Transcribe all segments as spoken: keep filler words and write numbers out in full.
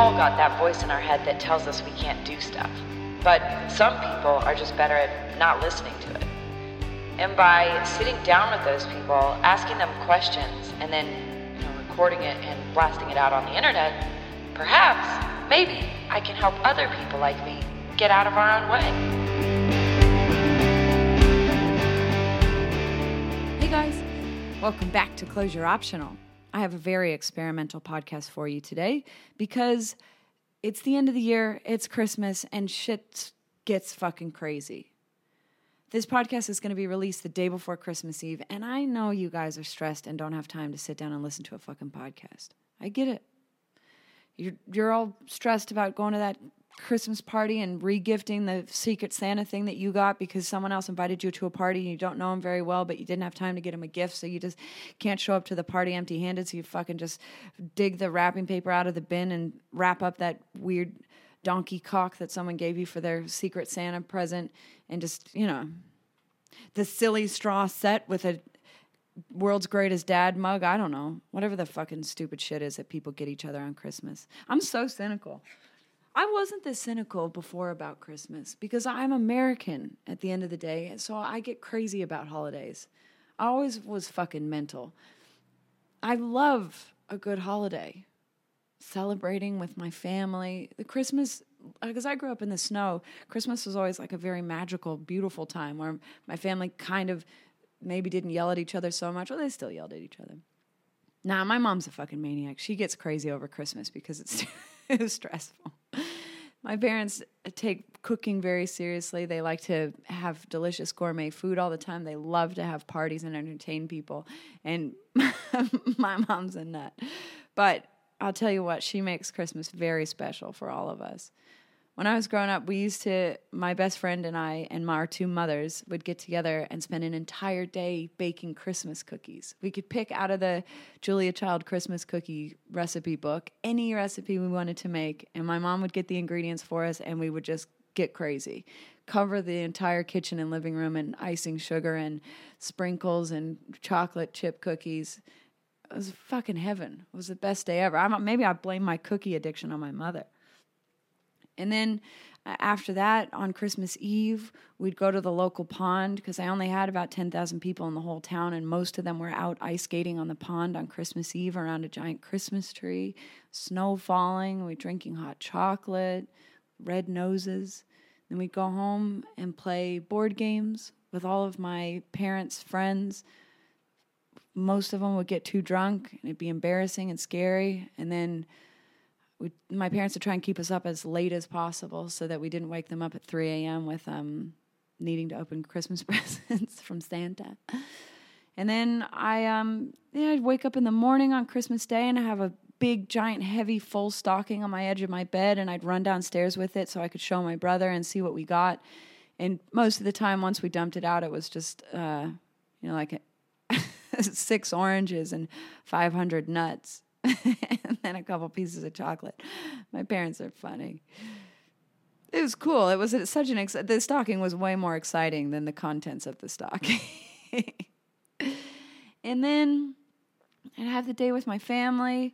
all got that voice in our head that tells us we can't do stuff. But some people are just better at not listening to it. And by sitting down with those people, asking them questions, and then you know, recording it and blasting it out on the internet, perhaps, maybe, I can help other people like me get out of our own way. Hey guys, welcome back to Closure Optional. I have a very experimental podcast for you today because it's the end of the year, it's Christmas, and shit gets fucking crazy. This podcast is going to be released the day before Christmas Eve, and I know you guys are stressed and don't have time to sit down and listen to a fucking podcast. I get it. You're, you're all stressed about going to that Christmas party and regifting the Secret Santa thing that you got because someone else invited you to a party and you don't know him very well, but you didn't have time to get him a gift, so you just can't show up to the party empty-handed, so you fucking just dig the wrapping paper out of the bin and wrap up that weird donkey cock that someone gave you for their Secret Santa present and just, you know, the silly straw set with a world's greatest dad mug. I don't know. Whatever the fucking stupid shit is that people get each other on Christmas. I'm so cynical. I wasn't this cynical before about Christmas because I'm American at the end of the day, and so I get crazy about holidays. I always was fucking mental. I love a good holiday, celebrating with my family. The Christmas, because I grew up in the snow, Christmas was always like a very magical, beautiful time where my family kind of maybe didn't yell at each other so much. Well, they still yelled at each other. Nah, my mom's a fucking maniac. She gets crazy over Christmas because it's... It was stressful. My parents take cooking very seriously. They like to have delicious gourmet food all the time. They love to have parties and entertain people. And my mom's a nut. But I'll tell you what, she makes Christmas very special for all of us. When I was growing up, we used to, my best friend and I and my, our two mothers would get together and spend an entire day baking Christmas cookies. We could pick out of the Julia Child Christmas cookie recipe book any recipe we wanted to make, and my mom would get the ingredients for us, and we would just get crazy. Cover the entire kitchen and living room in icing sugar and sprinkles and chocolate chip cookies. It was fucking heaven. It was the best day ever. I'm, maybe I blame my cookie addiction on my mother. And then after that, on Christmas Eve, we'd go to the local pond because I only had about ten thousand people in the whole town, and most of them were out ice skating on the pond on Christmas Eve around a giant Christmas tree, snow falling, we'd drinking hot chocolate, red noses. Then we'd go home and play board games with all of my parents' friends. Most of them would get too drunk, and it'd be embarrassing and scary, and then... We, my parents would try and keep us up as late as possible so that we didn't wake them up at three a.m. with um, needing to open Christmas presents from Santa. And then I, um, yeah, I'd wake up in the morning on Christmas Day and I have a big, giant, heavy, full stocking on my edge of my bed, and I'd run downstairs with it so I could show my brother and see what we got. And most of the time, once we dumped it out, it was just, uh, you know, like a six oranges and five hundred nuts. And then a couple pieces of chocolate. My parents are funny. It was cool. It was such an ex- the stocking was way more exciting than the contents of the stocking. And then I'd have the day with my family.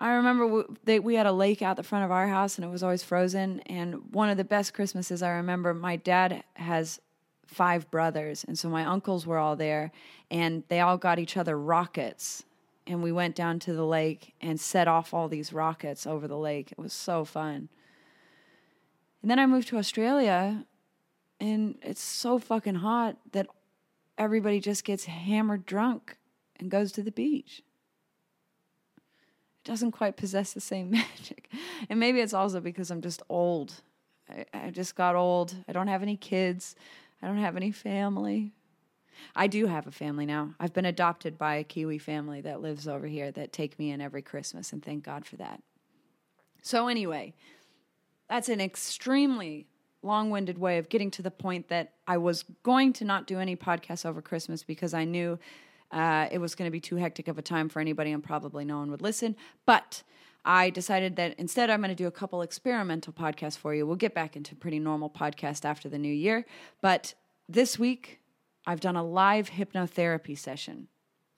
I remember we, they, we had a lake out the front of our house, and it was always frozen. And one of the best Christmases I remember, my dad has five brothers, and so my uncles were all there, and they all got each other rockets. And we went down to the lake and set off all these rockets over the lake. It was so fun. And then I moved to Australia, and it's so fucking hot that everybody just gets hammered drunk and goes to the beach. It doesn't quite possess the same magic. And maybe it's also because I'm just old. I, I just got old. I don't have any kids. I don't have any family. I do have a family now. I've been adopted by a Kiwi family that lives over here that take me in every Christmas, and thank God for that. So anyway, that's an extremely long-winded way of getting to the point that I was going to not do any podcasts over Christmas because I knew uh, it was going to be too hectic of a time for anybody and probably no one would listen. But I decided that instead I'm going to do a couple experimental podcasts for you. We'll get back into pretty normal podcast after the new year. But this week... I've done a live hypnotherapy session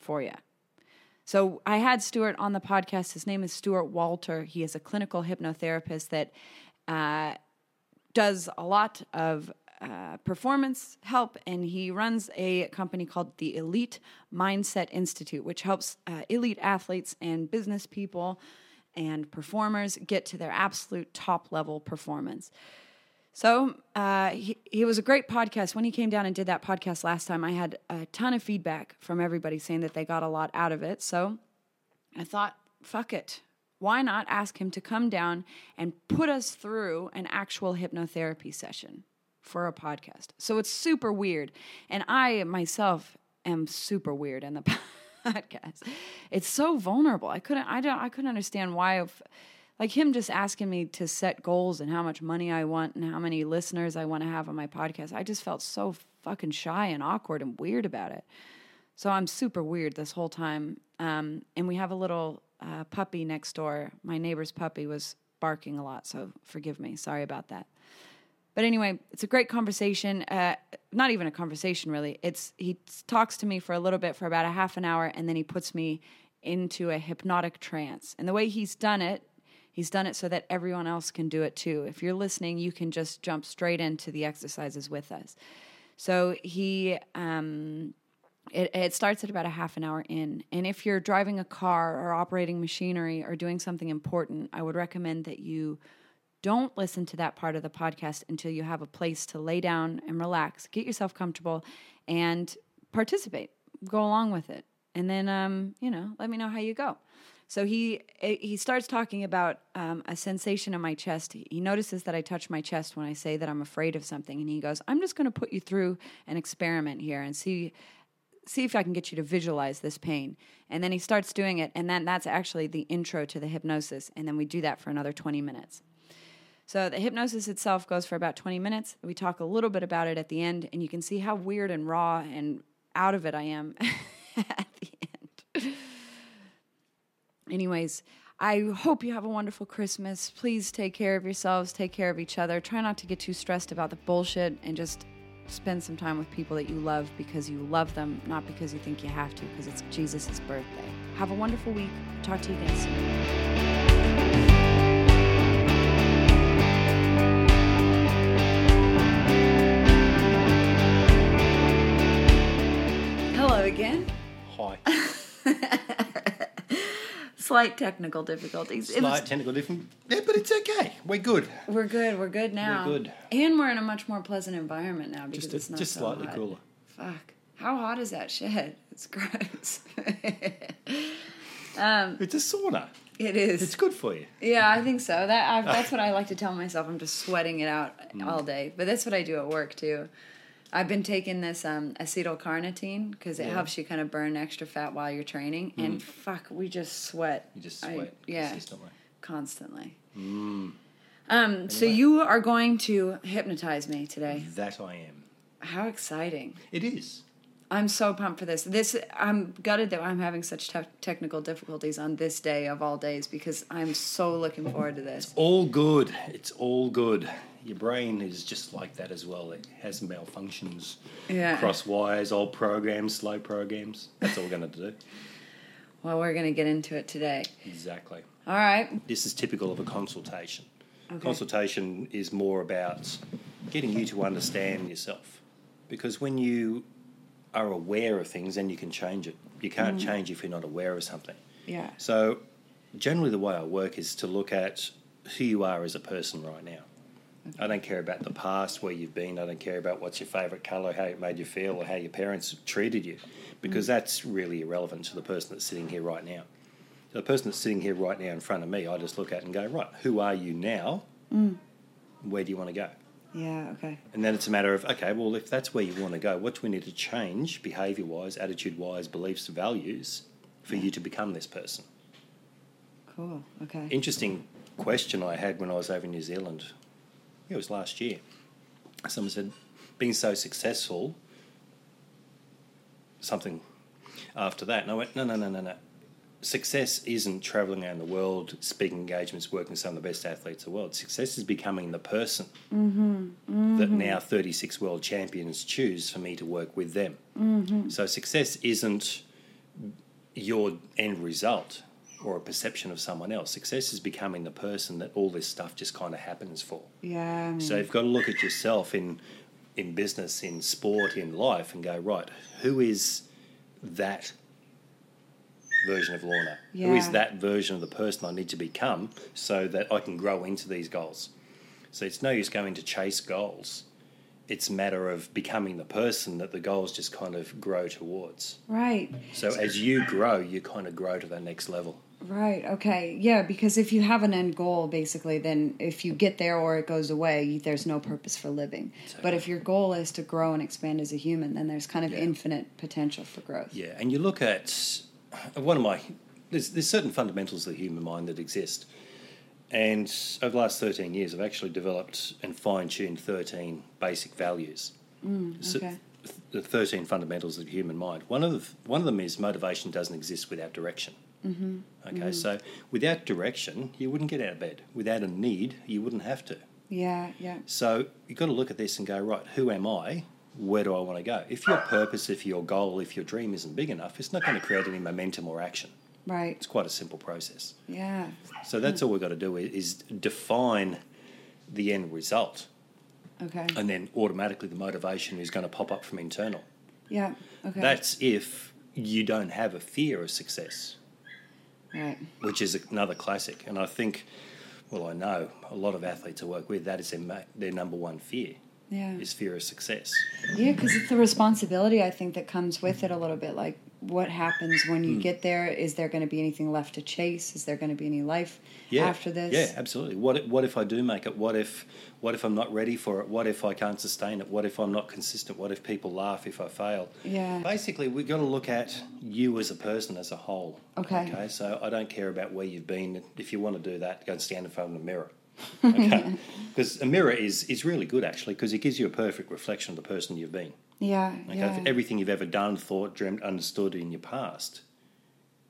for you. So I had Stuart on the podcast. His name is Stuart Walter. He is a clinical hypnotherapist that uh, does a lot of uh, performance help, and he runs a company called the Elite Mindset Institute, which helps uh, elite athletes and business people and performers get to their absolute top-level performance. So uh, he, he was a great podcast. When he came down and did that podcast last time, I had a ton of feedback from everybody saying that they got a lot out of it. So I thought, fuck it. Why not ask him to come down and put us through an actual hypnotherapy session for a podcast? So it's super weird. And I myself am super weird in the podcast. It's so vulnerable. I couldn't, I don't, I couldn't understand why... If, Like him just asking me to set goals and how much money I want and how many listeners I want to have on my podcast. I just felt so fucking shy and awkward and weird about it. So I'm super weird this whole time. Um, and we have a little uh, puppy next door. My neighbor's puppy was barking a lot, so forgive me. Sorry about that. But anyway, it's a great conversation. Uh, not even a conversation, really. It's he talks to me for a little bit, for about a half an hour, and then he puts me into a hypnotic trance. And the way he's done it, He's done it so that everyone else can do it too. If you're listening, you can just jump straight into the exercises with us. So he, um, it, it starts at about a half an hour in. And if you're driving a car or operating machinery or doing something important, I would recommend that you don't listen to that part of the podcast until you have a place to lay down and relax, get yourself comfortable, and participate. Go along with it. And then, um, you know, let me know how you go. So he he starts talking about um, a sensation in my chest. He notices that I touch my chest when I say that I'm afraid of something, and he goes, "I'm just going to put you through an experiment here and see see if I can get you to visualize this pain." And then he starts doing it, and then that's actually the intro to the hypnosis. And then we do that for another twenty minutes. So the hypnosis itself goes for about twenty minutes. We talk a little bit about it at the end, and you can see how weird and raw and out of it I am at the end. Anyways, I hope you have a wonderful Christmas. Please take care of yourselves. Take care of each other. Try not to get too stressed about the bullshit and just spend some time with people that you love because you love them, not because you think you have to, because it's Jesus' birthday. Have a wonderful week. Talk to you again soon. Hello again. Hi. Slight technical difficulties. Slight was, technical difficulties. Yeah, but it's okay. We're good. We're good. We're good now. We're good. And we're in a much more pleasant environment now because just a, it's not just so slightly hot. Cooler. Fuck. How hot is that shit? It's gross. um, it's a sauna. It is. It's good for you. Yeah, I think so. That I've, That's what I like to tell myself. I'm just sweating it out mm. all day. But that's what I do at work, too. I've been taking this um, acetylcarnitine because it yeah. helps you kind of burn extra fat while you're training. Mm. And fuck, we just sweat. You just sweat I, yeah, consistently. Constantly. Mm. Um, anyway. So you are going to hypnotize me today. That I am. How exciting. It is. I'm so pumped for this. This I'm gutted that I'm having such te- technical difficulties on this day of all days because I'm so looking forward to this. It's all good. It's all good. Your brain is just like that as well. It has malfunctions, yeah. cross wires, old programs, slow programs. That's all we're going to do. Well, we're going to get into it today. Exactly. All right. This is typical of a consultation. Okay. Consultation is more about getting you to understand yourself. Because when you are aware of things, then you can change it. You can't mm. change if you're not aware of something. Yeah. So generally the way I work is to look at who you are as a person right now. I don't care about the past, where you've been. I don't care about what's your favourite colour, how it made you feel, or how your parents treated you, because mm. that's really irrelevant to the person that's sitting here right now. So the person that's sitting here right now in front of me, I just look at and go, right, who are you now? Mm. Where do you want to go? Yeah, okay. And then it's a matter of, okay, well, if that's where you want to go, what do we need to change behaviour-wise, attitude-wise, beliefs, values for yeah. you to become this person? Cool, okay. Interesting question I had when I was over in New Zealand. It was last year. Someone said, being so successful, something after that. And I went, no, no, no, no, no. Success isn't travelling around the world, speaking engagements, working with some of the best athletes in the world. Success is becoming the person mm-hmm. Mm-hmm. that now thirty-six world champions choose for me to work with them. Mm-hmm. So success isn't your end result or a perception of someone else. Success is becoming the person that all this stuff just kind of happens for. Yeah. I mean... So you've got to look at yourself in in business, in sport, in life, and go, right, who is that version of Lorna? Yeah. Who is that version of the person I need to become so that I can grow into these goals? So it's no use going to chase goals. It's a matter of becoming the person that the goals just kind of grow towards. Right. So as you grow, you kind of grow to that next level. Right, okay. Yeah, because if you have an end goal, basically, then if you get there or it goes away, there's no purpose for living. So, but if your goal is to grow and expand as a human, then there's kind of yeah. infinite potential for growth. Yeah, and you look at one of my... There's, there's certain fundamentals of the human mind that exist. And over the last thirteen years, I've actually developed and fine-tuned thirteen basic values, mm, okay. so th- the thirteen fundamentals of the human mind. One of the, one of them is motivation doesn't exist without direction. Mm-hmm. Okay, mm-hmm. So without direction, you wouldn't get out of bed. Without a need, you wouldn't have to. Yeah, yeah. So you've got to look at this and go, right, who am I? Where do I want to go? If your purpose, if your goal, if your dream isn't big enough, it's not going to create any momentum or action. Right. It's quite a simple process. Yeah. So that's all we've got to do is define the end result. Okay. And then automatically the motivation is going to pop up from internal. Yeah. Okay. That's if you don't have a fear of success. Right. Which is another classic. And I think, well, I know a lot of athletes I work with, that is their, their number one fear. Yeah. Is fear of success. Yeah, because it's the responsibility, I think, that comes with it a little bit. Like, what happens when you mm. get there? Is there going to be anything left to chase? Is there going to be any life yeah. after this? Yeah, absolutely. What if, what if I do make it? What if what if I'm not ready for it? What if I can't sustain it? What if I'm not consistent? What if people laugh if I fail? Yeah. Basically, we've got to look at you as a person as a whole. Okay. Okay. So I don't care about where you've been. If you want to do that, go and stand in front of a mirror. Okay, because a mirror is, is really good actually, because it gives you a perfect reflection of the person you've been. Yeah. Okay, yeah. If everything you've ever done, thought, dreamt, understood in your past,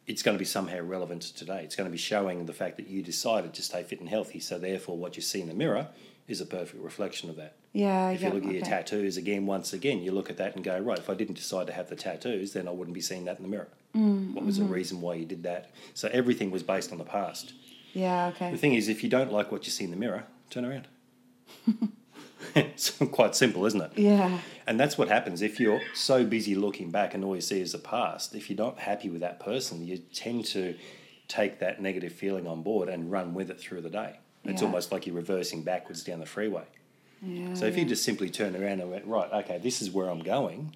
it's going to be somehow relevant to today. It's going to be showing the fact that you decided to stay fit and healthy. So therefore, what you see in the mirror is a perfect reflection of that. Yeah. If yeah, you look at okay. your tattoos again, once again, you look at that and go, right, if I didn't decide to have the tattoos, then I wouldn't be seeing that in the mirror. Mm, what was mm-hmm. the reason why you did that? So everything was based on the past. Yeah, okay. The thing is, if you don't like what you see in the mirror, turn around. It's quite simple, isn't it? Yeah. And that's what happens if you're so busy looking back and all you see is the past. If you're not happy with that person, you tend to take that negative feeling on board and run with it through the day. It's yeah. almost like you're reversing backwards down the freeway. Yeah, so if yeah. you just simply turn around and went, right, okay, this is where I'm going,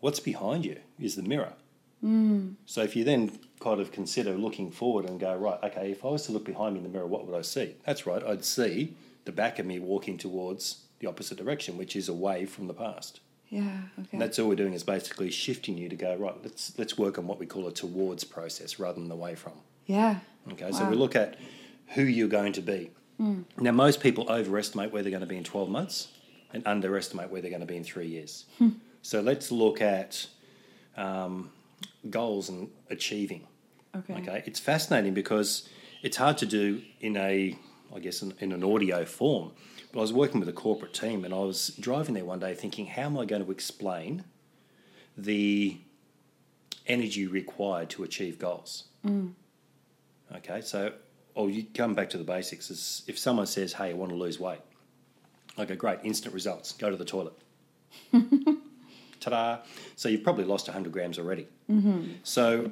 what's behind you is the mirror. Mm. So if you then kind of consider looking forward and go, right, okay, if I was to look behind me in the mirror, what would I see? That's right, I'd see the back of me walking towards the opposite direction, which is away from the past. Yeah, okay. And that's all we're doing is basically shifting you to go, right, let's let's work on what we call a towards process rather than away from. Yeah. Okay, wow. So we look at who you're going to be. Mm. Now, most people overestimate where they're going to be in twelve months and underestimate where they're going to be in three years. Hmm. So let's look at... Um, goals and achieving. Okay. Okay. It's fascinating because it's hard to do in a, I guess, in, in an audio form. But I was working with a corporate team and I was driving there one day thinking, how am I going to explain the energy required to achieve goals? Mm. Okay. So, or you come back to the basics. It's if someone says, hey, I want to lose weight, I go, great, instant results, go to the toilet. Ta-da. So you've probably lost one hundred grams already. Mm-hmm. So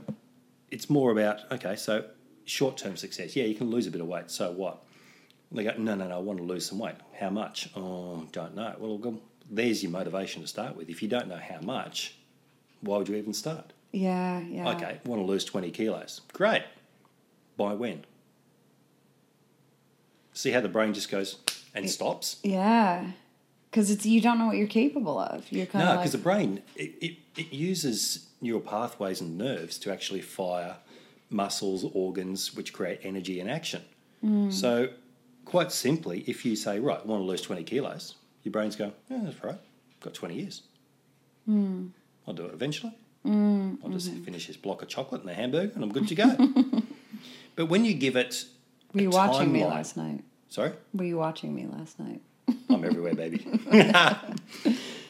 it's more about, okay, so short-term success. Yeah, you can lose a bit of weight, so what? And they go, no, no, no, I want to lose some weight. How much? Oh, don't know. Well, there's your motivation to start with. If you don't know how much, why would you even start? Yeah, yeah. Okay, want to lose twenty kilos. Great. By when? See how the brain just goes and it stops? Yeah. Because it's you don't know what you're capable of. You're kind no, because like... the brain, it, it, it uses neural pathways and nerves to actually fire muscles, organs, which create energy and action. Mm. So quite simply, if you say, right, I want to lose twenty kilos, your brain's going, yeah, that's right, I've got twenty years. Mm. I'll do it eventually. Mm. I'll just mm-hmm. finish this block of chocolate and a hamburger and I'm good to go. But when you give it Were you watching timeline... me last night? Sorry? Were you watching me last night? I'm everywhere, baby.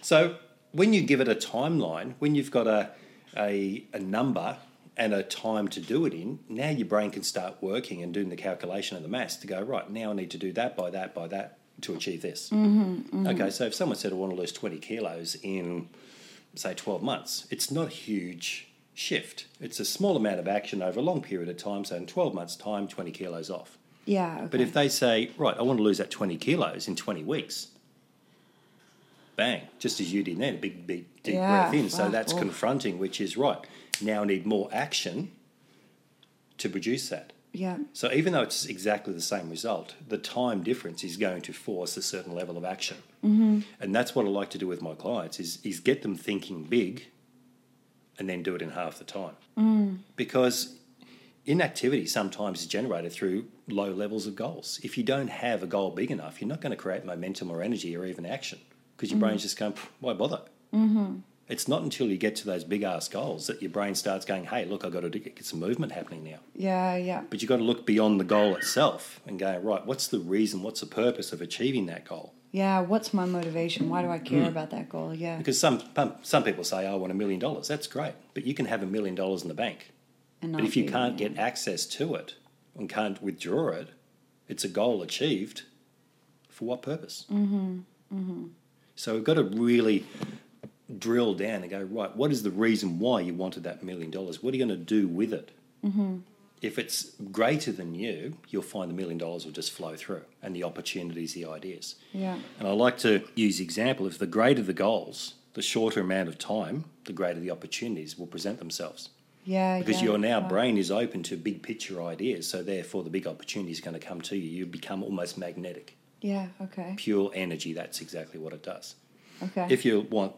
So when you give it a timeline, when you've got a a, a number and a time to do it in, now your brain can start working and doing the calculation of the maths to go, right, now I need to do that by that by that to achieve this. Mm-hmm, mm-hmm. Okay, so if someone said I want to lose twenty kilos in, say, twelve months, it's not a huge shift. It's a small amount of action over a long period of time, so in twelve months' time, twenty kilos off. Yeah. Okay. But if they say, right, I want to lose that twenty kilos in twenty weeks, bang, just as you did then, big, big, deep yeah, breath in. Wow, so that's wow. confronting, which is, right, now I need more action to produce that. Yeah. So even though it's exactly the same result, the time difference is going to force a certain level of action. Mm-hmm. And that's what I like to do with my clients is, is get them thinking big and then do it in half the time. Mm. Because inactivity sometimes is generated through low levels of goals. If you don't have a goal big enough, you're not going to create momentum or energy or even action because your mm-hmm. brain's just going, why bother? Mm-hmm. It's not until you get to those big-ass goals that your brain starts going, hey, look, I've got to get some movement happening now. Yeah, yeah. But you've got to look beyond the goal itself and go, right, what's the reason, what's the purpose of achieving that goal? Yeah, what's my motivation? Why do I care mm. about that goal? Yeah. Because some some people say, oh, I want a million dollars. That's great. But you can have a million dollars in the bank. And but if you can't get access to it and can't withdraw it, it's a goal achieved. For what purpose? Mm-hmm, mm-hmm. So we've got to really drill down and go, right, what is the reason why you wanted that million dollars? What are you going to do with it? Mm-hmm. If it's greater than you, you'll find the million dollars will just flow through and the opportunities, the ideas. Yeah. And I like to use the example of the greater the goals, the shorter amount of time, the greater the opportunities will present themselves. Yeah, because yeah, your now yeah. brain is open to big picture ideas, so therefore the big opportunity is going to come to you. You become almost magnetic. Yeah, okay. Pure energy, that's exactly what it does. Okay. If you want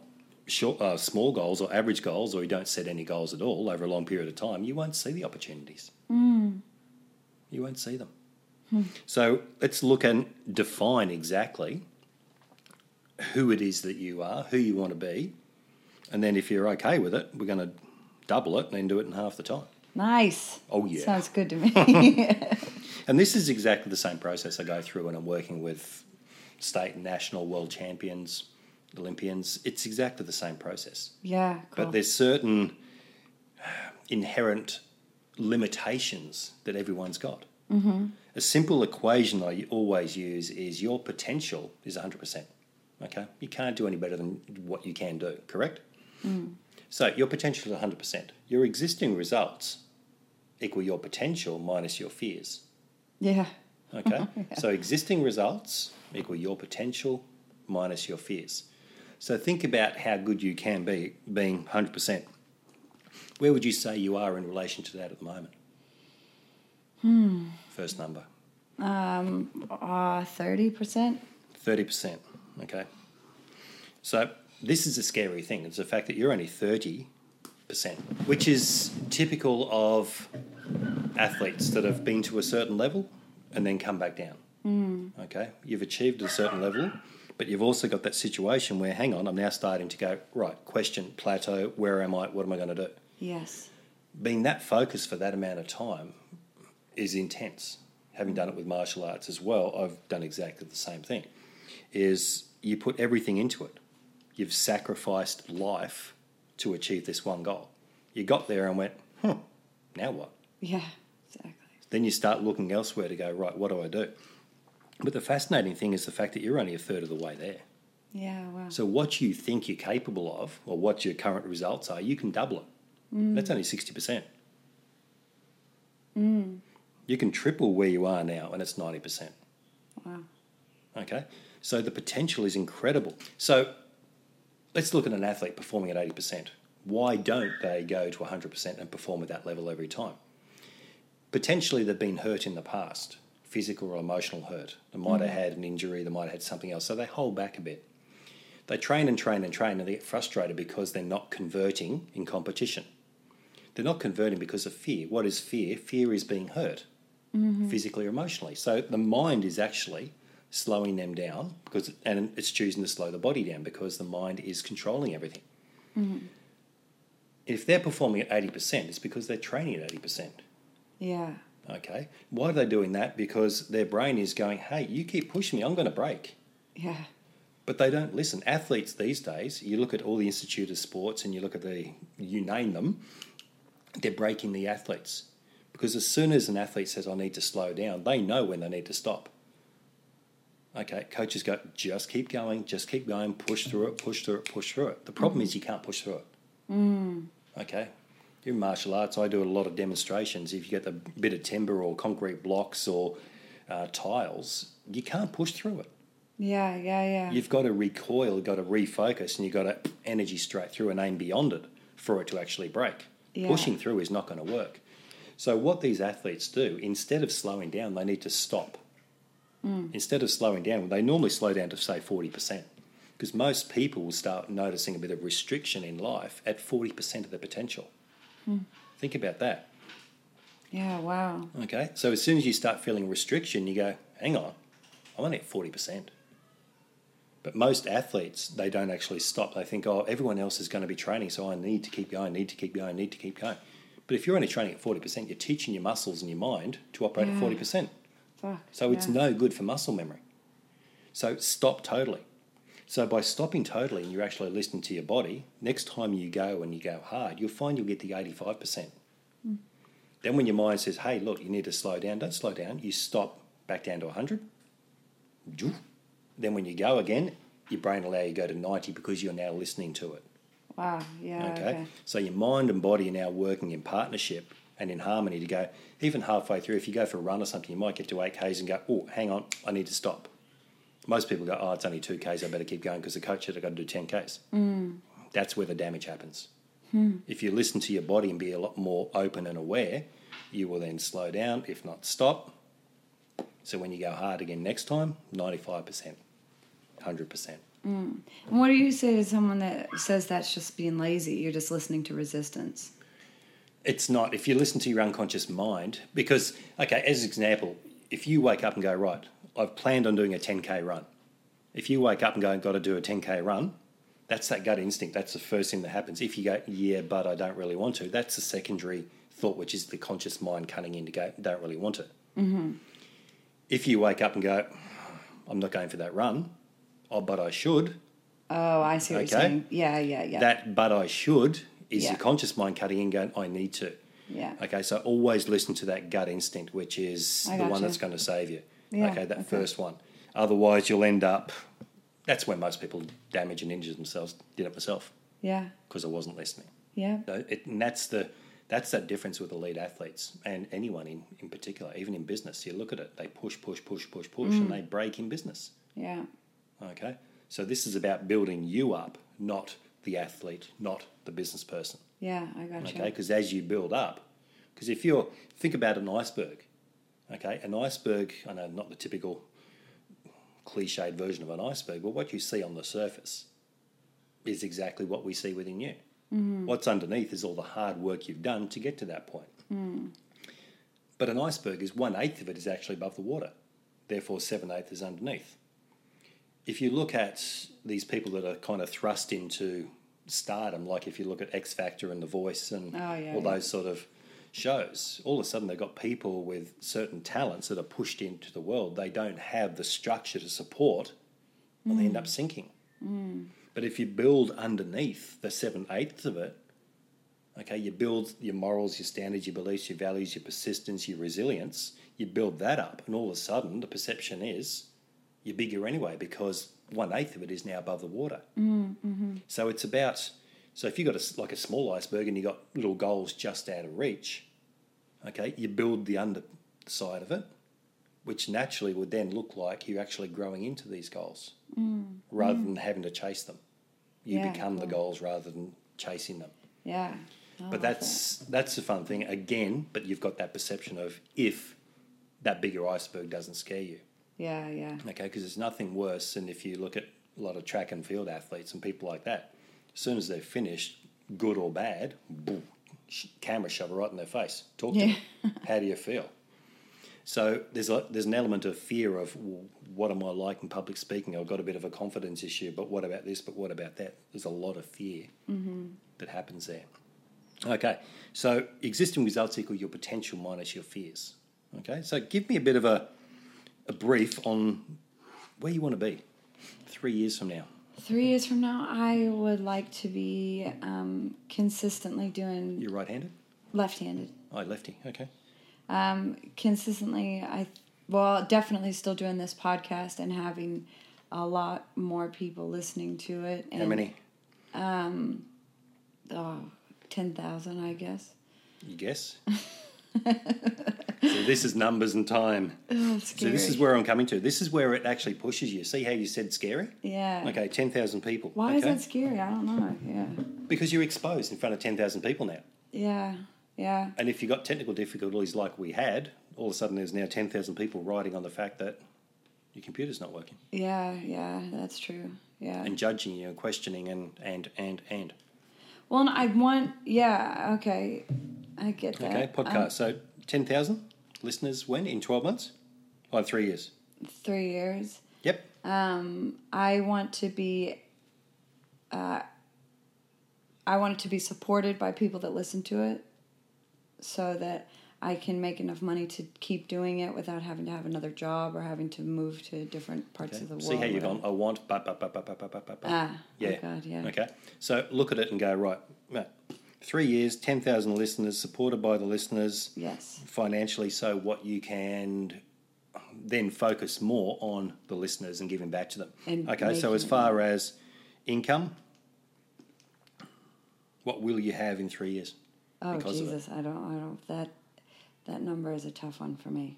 short, uh, small goals or average goals, or you don't set any goals at all over a long period of time, you won't see the opportunities. Mm. You won't see them. Hmm. So let's look and define exactly who it is that you are, who you want to be, and then if you're okay with it, we're going to double it and then do it in half the time. Nice. Oh, yeah. Sounds good to me. And this is exactly the same process I go through when I'm working with state and national world champions, Olympians. It's exactly the same process. Yeah, cool. But there's certain inherent limitations that everyone's got. Mm-hmm. A simple equation I always use is your potential is one hundred percent. Okay? You can't do any better than what you can do, correct? Mm. So your potential is one hundred percent. Your existing results equal your potential minus your fears. Yeah. Okay? Yeah. So existing results equal your potential minus your fears. So think about how good you can be being one hundred percent. Where would you say you are in relation to that at the moment? Hmm. First number. Um. Uh, thirty percent. thirty percent. Okay. So this is a scary thing. It's the fact that you're only thirty percent, which is typical of athletes that have been to a certain level and then come back down. Mm. Okay? You've achieved a certain level, but you've also got that situation where, hang on, I'm now starting to go, right, question, plateau, where am I, what am I going to do? Yes. Being that focused for that amount of time is intense. Having done it with martial arts as well, I've done exactly the same thing, is you put everything into it. You've sacrificed life to achieve this one goal. You got there and went, hmm, now what? Yeah, exactly. Then you start looking elsewhere to go, right, what do I do? But the fascinating thing is the fact that you're only a third of the way there. Yeah, wow. So what you think you're capable of or what your current results are, you can double it. Mm. That's only sixty percent. Mm. You can triple where you are now and it's ninety percent. Wow. Okay? So the potential is incredible. So let's look at an athlete performing at eighty percent. Why don't they go to one hundred percent and perform at that level every time? Potentially they've been hurt in the past, physical or emotional hurt. They might mm. have had an injury, they might have had something else, so they hold back a bit. They train and train and train and they get frustrated because they're not converting in competition. They're not converting because of fear. What is fear? Fear is being hurt mm-hmm. physically or emotionally. So the mind is actually slowing them down because, and it's choosing to slow the body down because the mind is controlling everything. Mm-hmm. If they're performing at eighty percent, it's because they're training at eighty percent. Yeah. Okay. Why are they doing that? Because their brain is going, hey, you keep pushing me, I'm going to break. Yeah. But they don't listen. Athletes these days, you look at all the Institute of Sports and you look at the, you name them, they're breaking the athletes. Because as soon as an athlete says, I need to slow down, they know when they need to stop. Okay, coaches go, just keep going, just keep going, push through it, push through it, push through it. The problem is you can't push through it. Mm. Okay, in martial arts, I do a lot of demonstrations. If you get the bit of timber or concrete blocks or uh, tiles, you can't push through it. Yeah, yeah, yeah. You've got to recoil, you've got to refocus, and you've got to energy straight through and aim beyond it for it to actually break. Yeah. Pushing through is not going to work. So what these athletes do, instead of slowing down, they need to stop. Mm. Instead of slowing down, they normally slow down to, say, forty percent, because most people will start noticing a bit of restriction in life at forty percent of their potential. Mm. Think about that. Yeah, wow. Okay, so as soon as you start feeling restriction, you go, hang on, I'm only at forty percent. But most athletes, they don't actually stop. They think, oh, everyone else is going to be training, so I need to keep going, need to keep going, need to keep going. But if you're only training at forty percent, you're teaching your muscles and your mind to operate yeah. at forty percent. Fuck, so it's yeah. no good for muscle memory. So stop totally. So by stopping totally and you're actually listening to your body, next time you go and you go hard, you'll find you'll get the eighty-five percent. Mm. Then when your mind says, hey, look, you need to slow down, don't slow down, you stop back down to one hundred. Then when you go again, your brain will allow you to go to ninety because you're now listening to it. Wow, yeah. Okay? okay. So your mind and body are now working in partnership and in harmony to go, even halfway through, if you go for a run or something, you might get to eight kays and go, oh, hang on, I need to stop. Most people go, oh, it's only two kays, I better keep going because the coach said I've got to do ten kays. Mm. That's where the damage happens. Hmm. If you listen to your body and be a lot more open and aware, you will then slow down, if not stop. So when you go hard again next time, ninety-five percent, one hundred percent. Mm. And what do you say to someone that says that's just being lazy, you're just listening to resistance? It's not. If you listen to your unconscious mind, because, okay, as an example, if you wake up and go, right, I've planned on doing a ten K run. If you wake up and go, I've got to do a ten K run, that's that gut instinct. That's the first thing that happens. If you go, yeah, but I don't really want to, that's the secondary thought, which is the conscious mind cutting in to go, don't really want it. Mm-hmm. If you wake up and go, I'm not going for that run, oh, but I should. Oh, I see what okay. you're saying. Yeah, yeah, yeah. That but I should is yeah. your conscious mind cutting in going, I need to. Yeah. Okay, so always listen to that gut instinct, which is I the one you. that's going to save you. Yeah, okay, that okay. first one. Otherwise, you'll end up, that's where most people damage and injure themselves, did it myself. Yeah. Because I wasn't listening. Yeah. So it, and that's the... That's that difference with elite athletes and anyone in, in particular, even in business. You look at it, they push, push, push, push, push, mm. and they break in business. Yeah. Okay? So this is about building you up, not the athlete, not the business person. Yeah, I got okay? you. Okay? Because as you build up, because if you're, think about an iceberg, okay? An iceberg, I know, not the typical cliched version of an iceberg, but what you see on the surface is exactly what we see within you. Mm-hmm. What's underneath is all the hard work you've done to get to that point. Mm. But an iceberg is one-eighth of it is actually above the water. Therefore, seven-eighths is underneath. If you look at these people that are kind of thrust into stardom, like if you look at X Factor and The Voice and oh, yeah, all yeah. those sort of shows, all of a sudden they've got people with certain talents that are pushed into the world. They don't have the structure to support and mm. they end up sinking. Mm. But if you build underneath the seven-eighths of it, okay, you build your morals, your standards, your beliefs, your values, your persistence, your resilience, you build that up and all of a sudden the perception is you're bigger anyway because one-eighth of it is now above the water. Mm-hmm. So it's about, so if you've got a, like a small iceberg and you've got little goals just out of reach, okay, you build the underside of it, which naturally would then look like you're actually growing into these goals mm. rather mm. than having to chase them. You yeah, become cool. the goals rather than chasing them. Yeah. I but that's that. that's the fun thing. Again, but you've got that perception of if that bigger iceberg doesn't scare you. Yeah, yeah. Okay, because there's nothing worse than if you look at a lot of track and field athletes and people like that. As soon as they're finished, good or bad, boom, camera shove right in their face. Talk to yeah. them. How do you feel? So there's a, there's an element of fear of well, what am I like in public speaking? I've got a bit of a confidence issue, but what about this? But what about that? There's a lot of fear mm-hmm. that happens there. Okay, so existing results equal your potential minus your fears. Okay, so give me a bit of a a brief on where you want to be three years from now. Three years from now, I would like to be um, consistently doing... You're right-handed? Left-handed. Oh, lefty. Okay. Um, consistently, I well, definitely still doing this podcast and having a lot more people listening to it. And, how many? Um, oh, ten thousand, I guess. You guess. So this is numbers and time. Oh, so this is where I'm coming to. This is where it actually pushes you. See how you said scary? Yeah. Okay, ten thousand people. Why okay? is that scary? I don't know. Yeah. Because you're exposed in front of ten thousand people now. Yeah, yeah. And if you got technical difficulties like we had, all of a sudden there's now ten thousand people writing on the fact that your computer's not working. Yeah, yeah, that's true. Yeah. And judging you and questioning and, and, and, and. Well, and I want, yeah, okay, I get that. Okay, podcast. Um, so ten thousand listeners when? In twelve months? Oh, three years. Three years. Yep. Um, I want to be, uh, I want it to be supported by people that listen to it so that I can make enough money to keep doing it without having to have another job or having to move to different parts okay. of the world. See how you've gone, I want, but, but, but, but, but, but, but, but. Ah, yeah. Oh God, yeah. Okay. So look at it and go, right, no. Three years, ten thousand listeners, supported by the listeners. Yes. Financially, so what you can then focus more on the listeners and giving back to them. And okay, so as far as income, what will you have in three years? Oh, Jesus, I don't, I don't, that, that number is a tough one for me.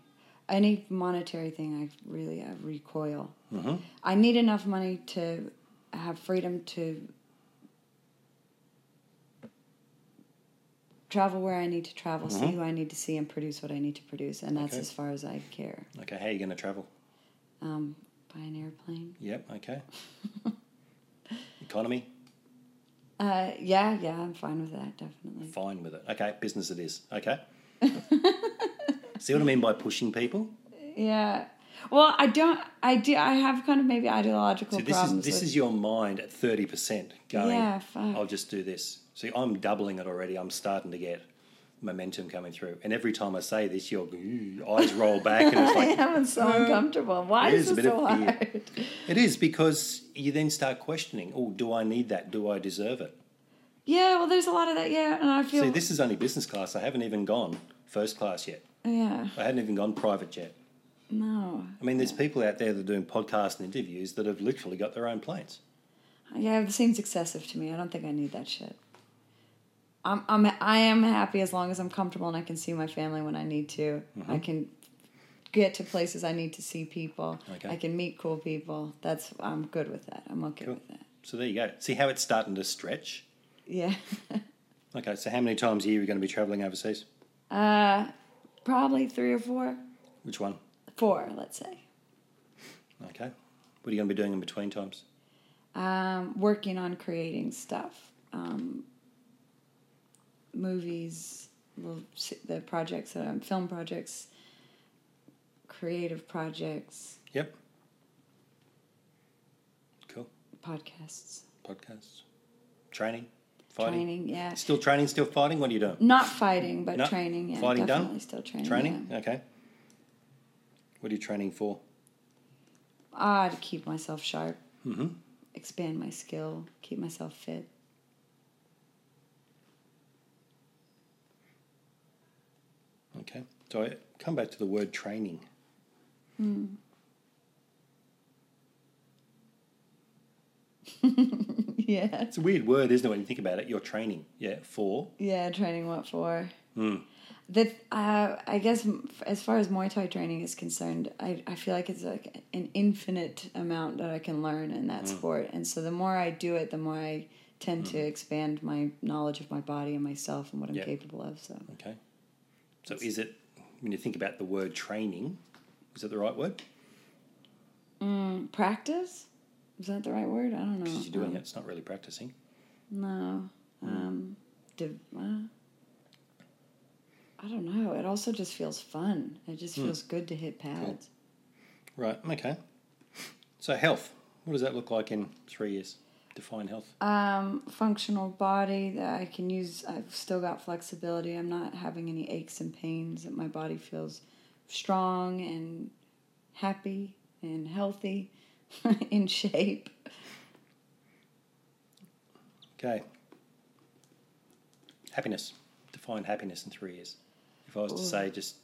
Any monetary thing, I really, I recoil. Mm-hmm. I need enough money to have freedom to travel where I need to travel, mm-hmm. see who I need to see, and produce what I need to produce, and that's okay. as far as I care. Okay, how are you going to travel? Um, by an airplane. Yep, okay. Economy? Uh, yeah, yeah, I'm fine with that, definitely. Fine with it. Okay, business it is. Okay. See what I mean by pushing people? Yeah. Well, I don't, I do, I have kind of maybe ideological so this problems. Is, this with... is your mind at thirty percent going, yeah, fuck. I'll just do this. See, I'm doubling it already. I'm starting to get momentum coming through. And every time I say this, your eyes roll back and it's like... I am so oh. uncomfortable. Why it is, is this so hard? It is because you then start questioning, oh, do I need that? Do I deserve it? Yeah, well, there's a lot of that, yeah. And I feel... See, this is only business class. I haven't even gone first class yet. Yeah. I hadn't even gone private yet. No. I mean, there's yeah. people out there that are doing podcasts and interviews that have literally got their own planes. Yeah, it seems excessive to me. I don't think I need that shit. I'm, I'm, I am happy as long as I'm comfortable and I can see my family when I need to. Mm-hmm. I can get to places I need to see people. Okay. I can meet cool people. That's I'm good with that. I'm okay cool. with that. So there you go. See how it's starting to stretch? Yeah. Okay, so how many times a year are you going to be travelling overseas? Uh, probably three or four. Which one? Four, let's say. Okay. What are you going to be doing in between times? Um, working on creating stuff. Um, movies, little, the projects that I'm, film projects, creative projects. Yep. Cool. Podcasts. Podcasts. Training. Fighting. Training, yeah. Still training, still fighting? What are you doing? Not fighting, but no. training. Yeah, fighting definitely done? Still training. Training, yeah. Okay. What are you training for? Ah, to keep myself sharp. Mm-hmm. Expand my skill. Keep myself fit. Okay. So I come back to the word training. Mm. Yeah. It's a weird word, isn't it, when you think about it? You're training. Yeah, for? Yeah, training what for? Mm. The, uh, I guess as far as Muay Thai training is concerned, I, I feel like it's like an infinite amount that I can learn in that mm. sport. And so the more I do it, the more I tend mm. to expand my knowledge of my body and myself and what I'm yep. capable of. So okay. So is it, when you think about the word training, is that the right word? Mm, practice? Is that the right word? I don't know. Because you're doing um, it. It's not really practicing. No. Um, div- uh, I don't know. It also just feels fun. It just mm. feels good to hit pads. Cool. Right. Okay. So health. What does that look like in three years? Define health. Um, functional body that I can use. I've still got flexibility. I'm not having any aches and pains. That my body feels strong and happy and healthy, in shape. Okay. Happiness. define happiness in three years? If I was Ooh. to say, just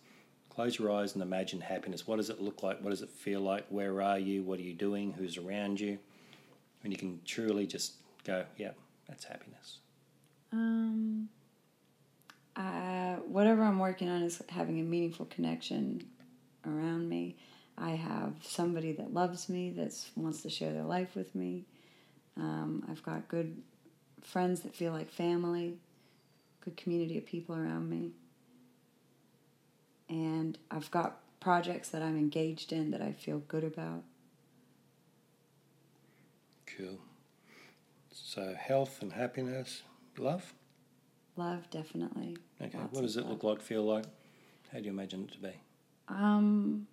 close your eyes and imagine happiness, what does it look like? What does it feel like? Where are you? What are you doing? Who's around you? And you can truly just go, yeah, that's happiness. Um, uh, whatever I'm working on is having a meaningful connection around me. I have somebody that loves me, that wants to share their life with me. Um, I've got good friends that feel like family, good community of people around me. And I've got projects that I'm engaged in that I feel good about. Cool. So health and happiness, love? Love, definitely. Okay, Lots what does it love. look like, feel like? How do you imagine it to be? Um,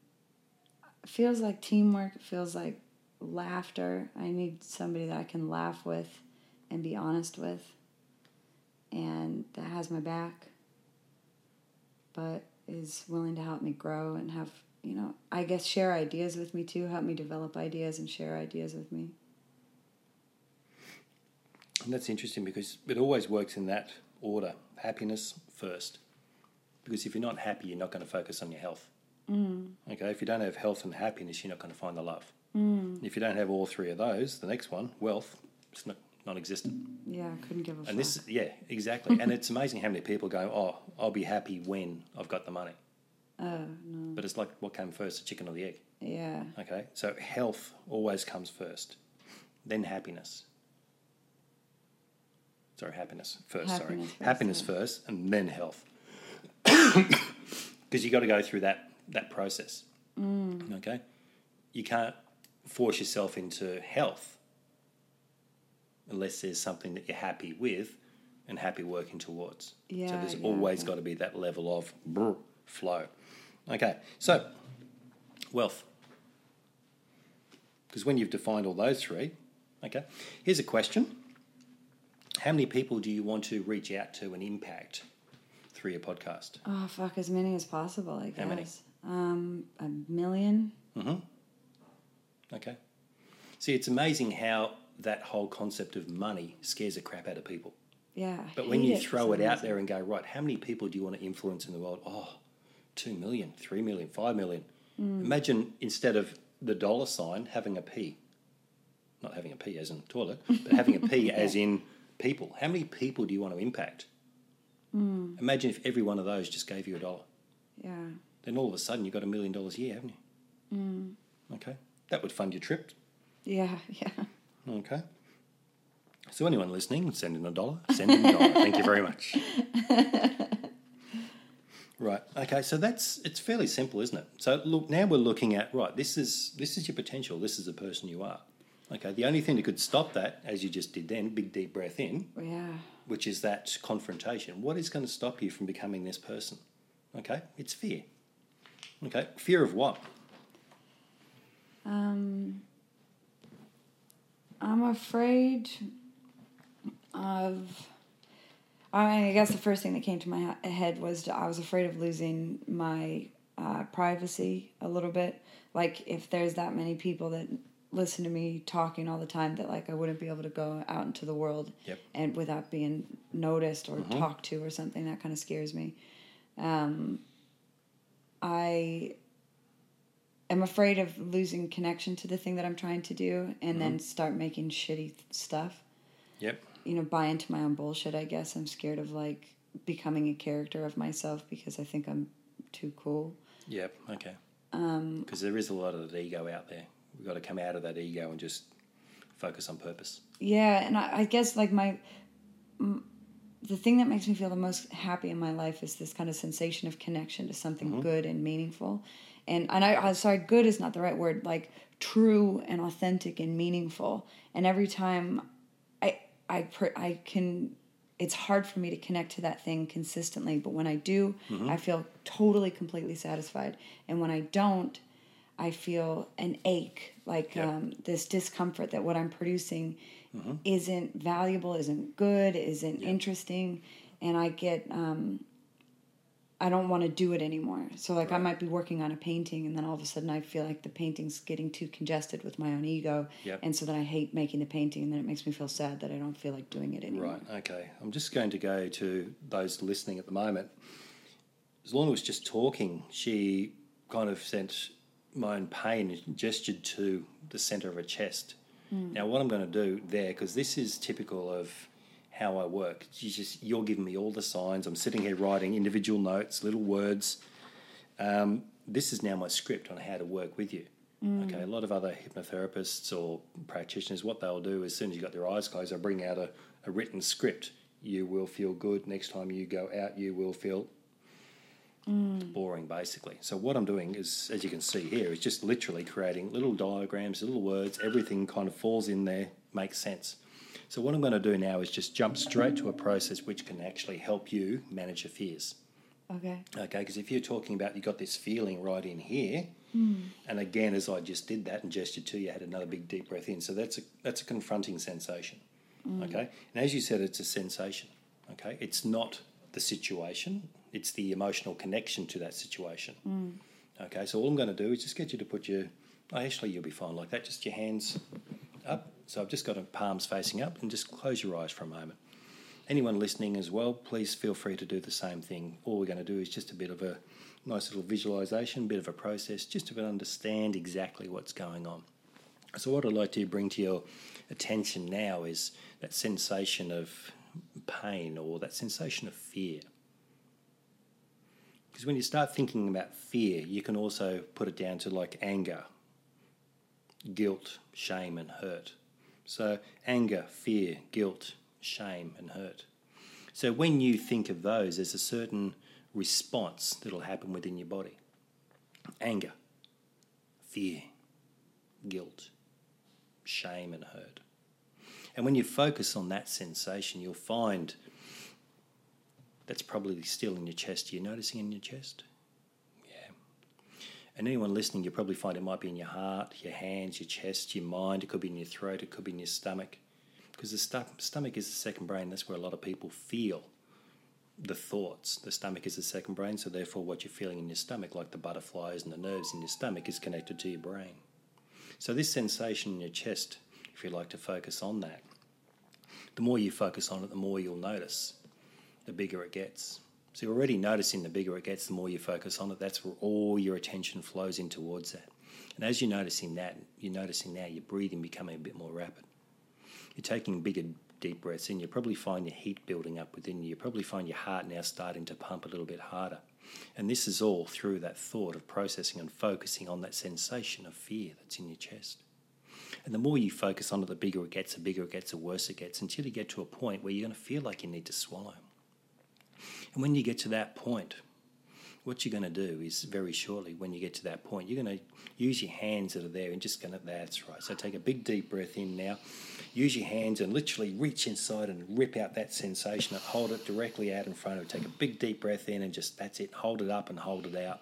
it feels like teamwork. It feels like laughter. I need somebody that I can laugh with and be honest with and that has my back but is willing to help me grow and have, you know, I guess share ideas with me too, help me develop ideas and share ideas with me. And that's interesting because it always works in that order, happiness first. Because if you're not happy, you're not going to focus on your health. Mm. Okay, if you don't have health and happiness, you're not going to find the love. Mm. If you don't have all three of those, the next one, wealth, it's not non-existent. Yeah, I couldn't give a fuck. And this, yeah, exactly. And it's amazing how many people go, oh, I'll be happy when I've got the money. Oh, no. But it's like what came first, the chicken or the egg? Yeah. Okay, so health always comes first, then happiness. Sorry, happiness first, happiness sorry. First, happiness yeah. first and then health. Because you got to go through that. that process. Mm. Okay? You can't force yourself into health unless there's something that you're happy with and happy working towards. Yeah, so there's yeah, always okay. got to be that level of brr, flow. Okay, so wealth. Because when you've defined all those three, okay, here's a question. How many people do you want to reach out to and impact through your podcast? Oh, fuck, as many as possible, I guess. How many? Um, a million. Mm-hmm. Okay. See, it's amazing how that whole concept of money scares the crap out of people. Yeah. But when you it throw it amazing. out there and go, right, how many people do you want to influence in the world? Oh, two million, three million, five million. Mm. Imagine instead of the dollar sign, having a P. Not having a P as in toilet, but having a P yeah. as in people. How many people do you want to impact? Mm. Imagine if every one of those just gave you a dollar. Yeah. Then all of a sudden you've got a million dollars a year, haven't you? Mm. Okay. That would fund your trip. Yeah, yeah. Okay. So anyone listening, send in a dollar. Send in a dollar. Thank you very much. Right. Okay. So that's it's fairly simple, isn't it? So look, now we're looking at right. This is this is your potential. This is the person you are. Okay. The only thing that could stop that, as you just did then, big deep breath in. Yeah. Which is that confrontation. What is going to stop you from becoming this person? Okay, it's fear. Okay, fear of what? Um, I'm afraid of... I mean, I guess the first thing that came to my head was I was afraid of losing my uh, privacy a little bit. Like, if there's that many people that listen to me talking all the time, that like I wouldn't be able to go out into the world yep. and without being noticed or mm-hmm. talked to or something. That kind of scares me. Um, I am afraid of losing connection to the thing that I'm trying to do and mm-hmm. then start making shitty th- stuff. Yep. You know, buy into my own bullshit, I guess. I'm scared of like becoming a character of myself because I think I'm too cool. Yep, okay. Um, because there is a lot of that ego out there. We've got to come out of that ego and just focus on purpose. Yeah, and I, I guess like my, m- the thing that makes me feel the most happy in my life is this kind of sensation of connection to something mm-hmm. good and meaningful. And and I, I'm sorry, good is not the right word, like true and authentic and meaningful. And every time I I per, I can, it's hard for me to connect to that thing consistently. But when I do, mm-hmm. I feel totally, completely satisfied. And when I don't, I feel an ache, like yep. um, this discomfort that what I'm producing mm-hmm. isn't valuable, isn't good, isn't yep. interesting. And I get, um, I don't want to do it anymore. So like right. I might be working on a painting and then all of a sudden I feel like the painting's getting too congested with my own ego. Yep. And so then I hate making the painting and then it makes me feel sad that I don't feel like doing it anymore. Right, okay. I'm just going to go to those listening at the moment. As Lorna was just talking, she kind of sent my own pain gestured to the centre of her chest. Mm. Now what I'm going to do there, because this is typical of how I work. She's just, you're giving me all the signs. I'm sitting here writing individual notes, little words. Um, this is now my script on how to work with you. Mm. Okay, a lot of other hypnotherapists or practitioners, what they'll do as soon as you've got their eyes closed, they'll bring out a, a written script. You will feel good. Next time you go out, you will feel mm. boring, basically. So what I'm doing is, as you can see here, is just literally creating little diagrams, little words. Everything kind of falls in there, makes sense. So what I'm going to do now is just jump straight to a process which can actually help you manage your fears. Okay. Okay, because if you're talking about you've got this feeling right in here, mm. and again, as I just did that and gestured to you, I had another big deep breath in. So that's a that's a confronting sensation, mm. okay? And as you said, it's a sensation, okay? It's not the situation. It's the emotional connection to that situation, mm. okay? So all I'm going to do is just get you to put your... Oh, actually, you'll be fine like that, just your hands up. So I've just got palms facing up and just close your eyes for a moment. Anyone listening as well, please feel free to do the same thing. All we're going to do is just a bit of a nice little visualisation, bit of a process, just to understand exactly what's going on. So what I'd like to bring to your attention now is that sensation of pain or that sensation of fear. Because when you start thinking about fear, you can also put it down to like anger, guilt, shame and hurt. So anger, fear, guilt, shame and hurt. So when you think of those, there's a certain response that'll happen within your body. Anger, fear, guilt, shame and hurt. And when you focus on that sensation, you'll find that's probably still in your chest. Are you noticing in your chest? And anyone listening, you probably find it might be in your heart, your hands, your chest, your mind. It could be in your throat. It could be in your stomach. Because the stu- stomach is the second brain. That's where a lot of people feel the thoughts. The stomach is the second brain, so therefore what you're feeling in your stomach, like the butterflies and the nerves in your stomach, is connected to your brain. So this sensation in your chest, if you like to focus on that, the more you focus on it, the more you'll notice, the bigger it gets. So you're already noticing the bigger it gets, the more you focus on it. That's where all your attention flows in towards that. And as you're noticing that, you're noticing now your breathing becoming a bit more rapid. You're taking bigger, deep breaths in. You probably find your heat building up within you. You probably find your heart now starting to pump a little bit harder. And this is all through that thought of processing and focusing on that sensation of fear that's in your chest. And the more you focus on it, the bigger it gets, the bigger it gets, the worse it gets, until you get to a point where you're going to feel like you need to swallow. And when you get to that point, what you're going to do is very shortly, when you get to that point, you're going to use your hands that are there and just going to, that's right. So take a big deep breath in now. Use your hands and literally reach inside and rip out that sensation and hold it directly out in front of it. Take a big deep breath in and just, that's it. Hold it up and hold it out.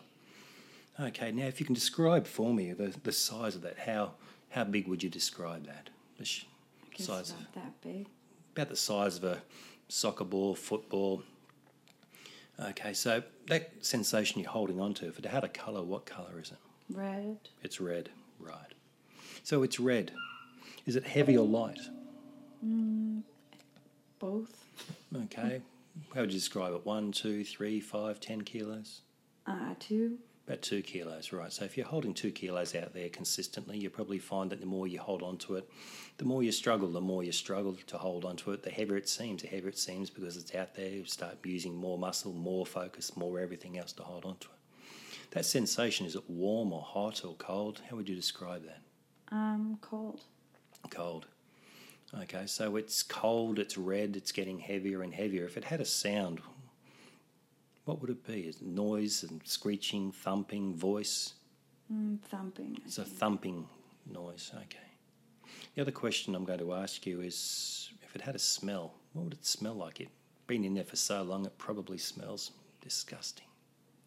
Okay, now if you can describe for me the, the size of that, how how big would you describe that? The sh- I guess size about of, that big. About the size of a soccer ball, football. Okay, so that sensation you're holding on to, if it had a colour, what colour is it? Red. It's red, right. So it's red. Is it heavy or light? Mm, both. Okay. How would you describe it? One, two, three, five, ten kilos? Uh, two. About two kilos, right. So if you're holding two kilos out there consistently, you probably find that the more you hold on to it, the more you struggle, the more you struggle to hold on to it, the heavier it seems, the heavier it seems because it's out there. You start using more muscle, more focus, more everything else to hold on to it. That sensation, is it warm or hot or cold? How would you describe that? Um, cold. Cold. Okay, so it's cold, it's red, it's getting heavier and heavier. If it had a sound, what would it be? Is it noise and screeching, thumping, voice? Mm, thumping. It's a thumping noise, okay. The other question I'm going to ask you is, if it had a smell, what would it smell like? It's been in there for so long, it probably smells disgusting.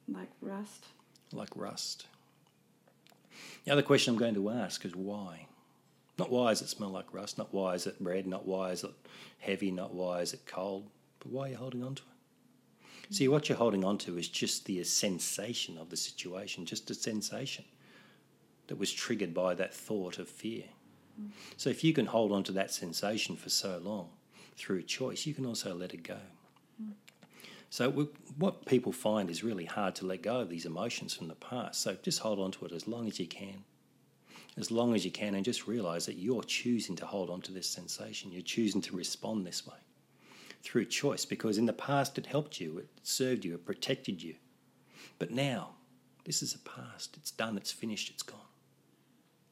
Like rust? Like rust. The other question I'm going to ask is why? Not why does it smell like rust, not why is it red, not why is it heavy, not why is it cold, but why are you holding on to it? See, what you're holding on to is just the sensation of the situation, just a sensation that was triggered by that thought of fear. Mm. So if you can hold on to that sensation for so long through choice, you can also let it go. Mm. So we, what people find is really hard to let go of these emotions from the past. So just hold on to it as long as you can, as long as you can, and just realise that you're choosing to hold on to this sensation. You're choosing to respond this way through choice, because in the past it helped you, it served you, it protected you. But now, this is the past. It's done, it's finished, it's gone.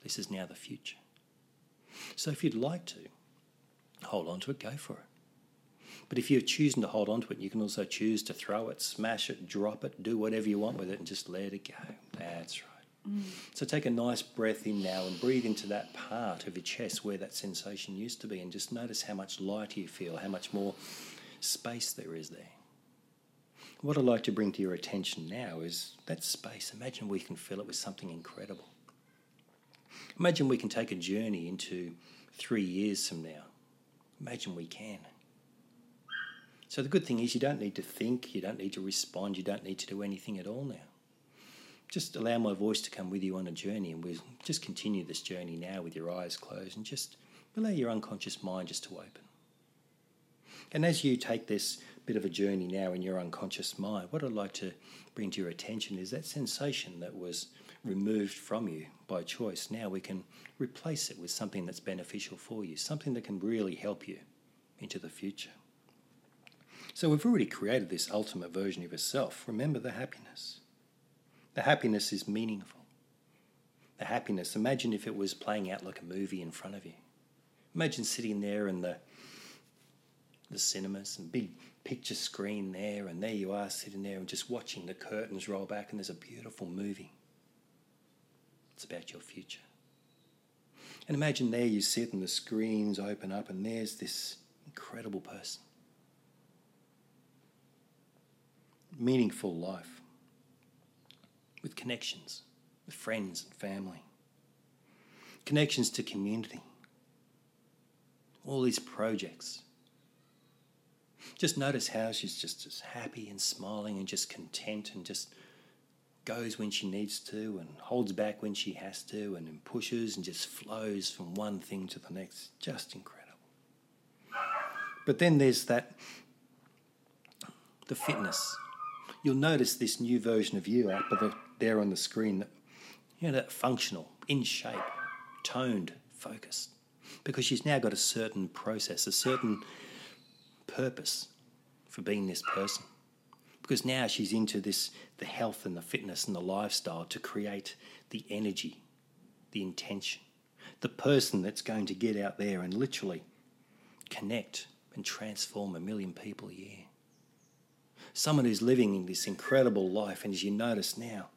This is now the future. So if you'd like to hold on to it, go for it. But if you're choosing to hold on to it, you can also choose to throw it, smash it, drop it, do whatever you want with it and just let it go. That's right. Mm. So take a nice breath in now and breathe into that part of your chest where that sensation used to be, and just notice how much lighter you feel, how much more space there is there. What I'd like to bring to your attention now is that space. Imagine we can fill it with something incredible. Imagine we can take a journey into three years from now. Imagine we can. So the good thing is you don't need to think, you don't need to respond, you don't need to do anything at all now. Just allow my voice to come with you on a journey, and we'll just continue this journey now with your eyes closed, and just allow your unconscious mind just to open. And as you take this bit of a journey now in your unconscious mind, what I'd like to bring to your attention is that sensation that was removed from you by choice. Now we can replace it with something that's beneficial for you, something that can really help you into the future. So we've already created this ultimate version of yourself. Remember the happiness. The happiness is meaningful. The happiness, imagine if it was playing out like a movie in front of you. Imagine sitting there in the the cinemas and big picture screen there, and there you are sitting there and just watching the curtains roll back, and there's a beautiful movie. It's about your future. And imagine there you sit and the screens open up, and there's this incredible person. Meaningful life with connections, with friends and family, connections to community, all these projects. Just notice how she's just as happy and smiling and just content, and just goes when she needs to and holds back when she has to, and pushes and just flows from one thing to the next. Just incredible. But then there's that, the fitness. You'll notice this new version of you up there on the screen, that, you know, that functional, in shape, toned, focused, because she's now got a certain process, a certain purpose for being this person, because now she's into this, the health and the fitness and the lifestyle to create the energy, the intention, the person that's going to get out there and literally connect and transform a million people a year. Someone who's living in this incredible life, and as you notice now,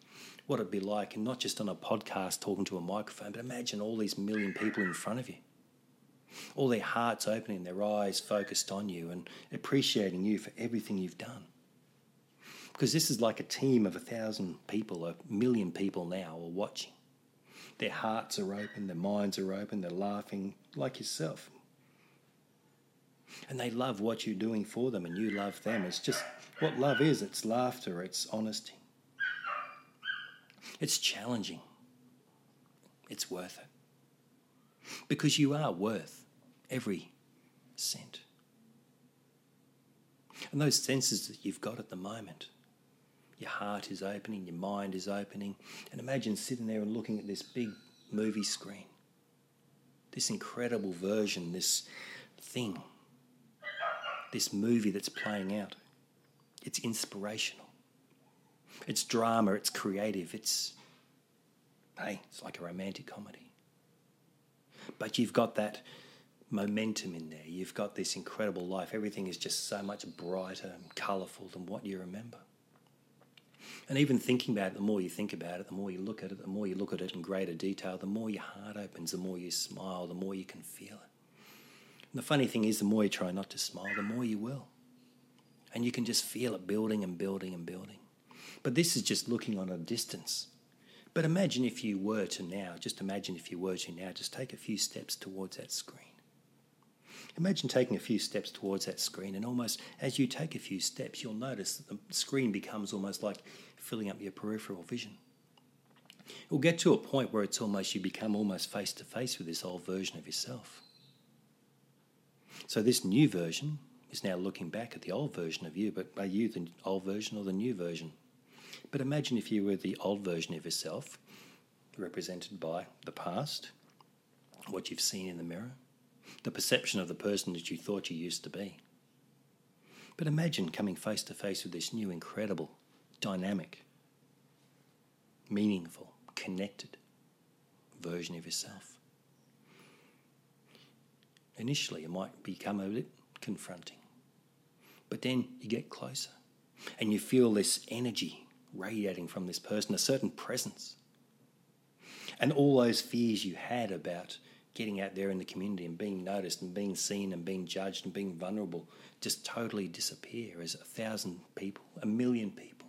what it'd be like, and not just on a podcast talking to a microphone, but imagine all these million people in front of you. All their hearts opening, their eyes focused on you and appreciating you for everything you've done. Because this is like a team of a thousand people, a million people now are watching. Their hearts are open, their minds are open, they're laughing like yourself. And they love what you're doing for them, and you love them. It's just what love is. It's laughter, it's honesty. It's challenging. It's worth it. Because you are worth every cent. And those senses that you've got at the moment, your heart is opening, your mind is opening, and imagine sitting there and looking at this big movie screen, this incredible version, this thing, this movie that's playing out. It's inspirational. It's drama, it's creative, it's, hey, it's like a romantic comedy. But you've got that momentum in there. You've got this incredible life. Everything is just so much brighter and colourful than what you remember. And even thinking about it, the more you think about it, the more you look at it, the more you look at it in greater detail, the more your heart opens, the more you smile, the more you can feel it. And the funny thing is, the more you try not to smile, the more you will. And you can just feel it building and building and building. But this is just looking on a distance. But imagine if you were to now, just imagine if you were to now, just take a few steps towards that screen Imagine taking a few steps towards that screen, and almost as you take a few steps, you'll notice that the screen becomes almost like filling up your peripheral vision. It will get to a point where it's almost you become almost face-to-face with this old version of yourself. So this new version is now looking back at the old version of you, but are you the old version or the new version? But imagine if you were the old version of yourself, represented by the past, what you've seen in the mirror, the perception of the person that you thought you used to be. But imagine coming face to face with this new, incredible, dynamic, meaningful, connected version of yourself. Initially, it might become a bit confronting, but then you get closer and you feel this energy radiating from this person, a certain presence. And all those fears you had about getting out there in the community and being noticed and being seen and being judged and being vulnerable just totally disappear as a thousand people, a million people.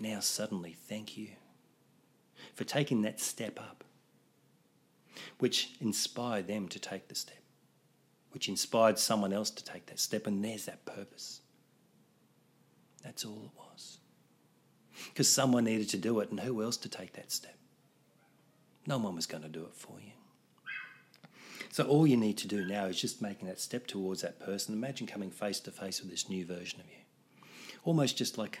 Now suddenly, thank you for taking that step up, which inspired them to take the step, which inspired someone else to take that step, and there's that purpose. That's all it was. Because someone needed to do it, and who else to take that step? No one was going to do it for you. So all you need to do now is just making that step towards that person. Imagine coming face to face with this new version of you. Almost just like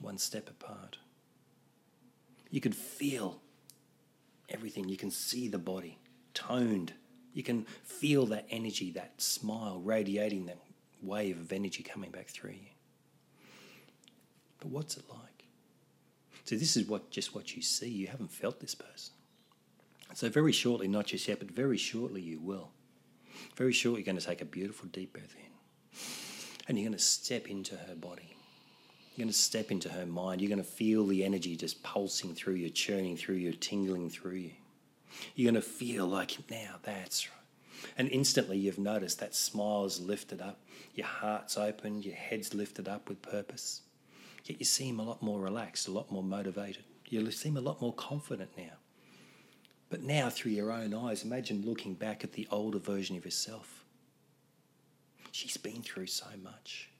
one step apart. You can feel everything. You can see the body toned. You can feel that energy, that smile radiating, that wave of energy coming back through you. But what's it like? So this is what just what you see. You haven't felt this person. So very shortly, not just yet, but very shortly you will. Very shortly you're going to take a beautiful deep breath in. And you're going to step into her body. You're going to step into her mind. You're going to feel the energy just pulsing through you, churning through you, tingling through you. You're going to feel like, now that's right. And instantly you've noticed that smile is lifted up. Your heart's open. Your head's lifted up with purpose. Yet you seem a lot more relaxed, a lot more motivated. You seem a lot more confident now. But now through your own eyes, imagine looking back at the older version of yourself. She's been through so much.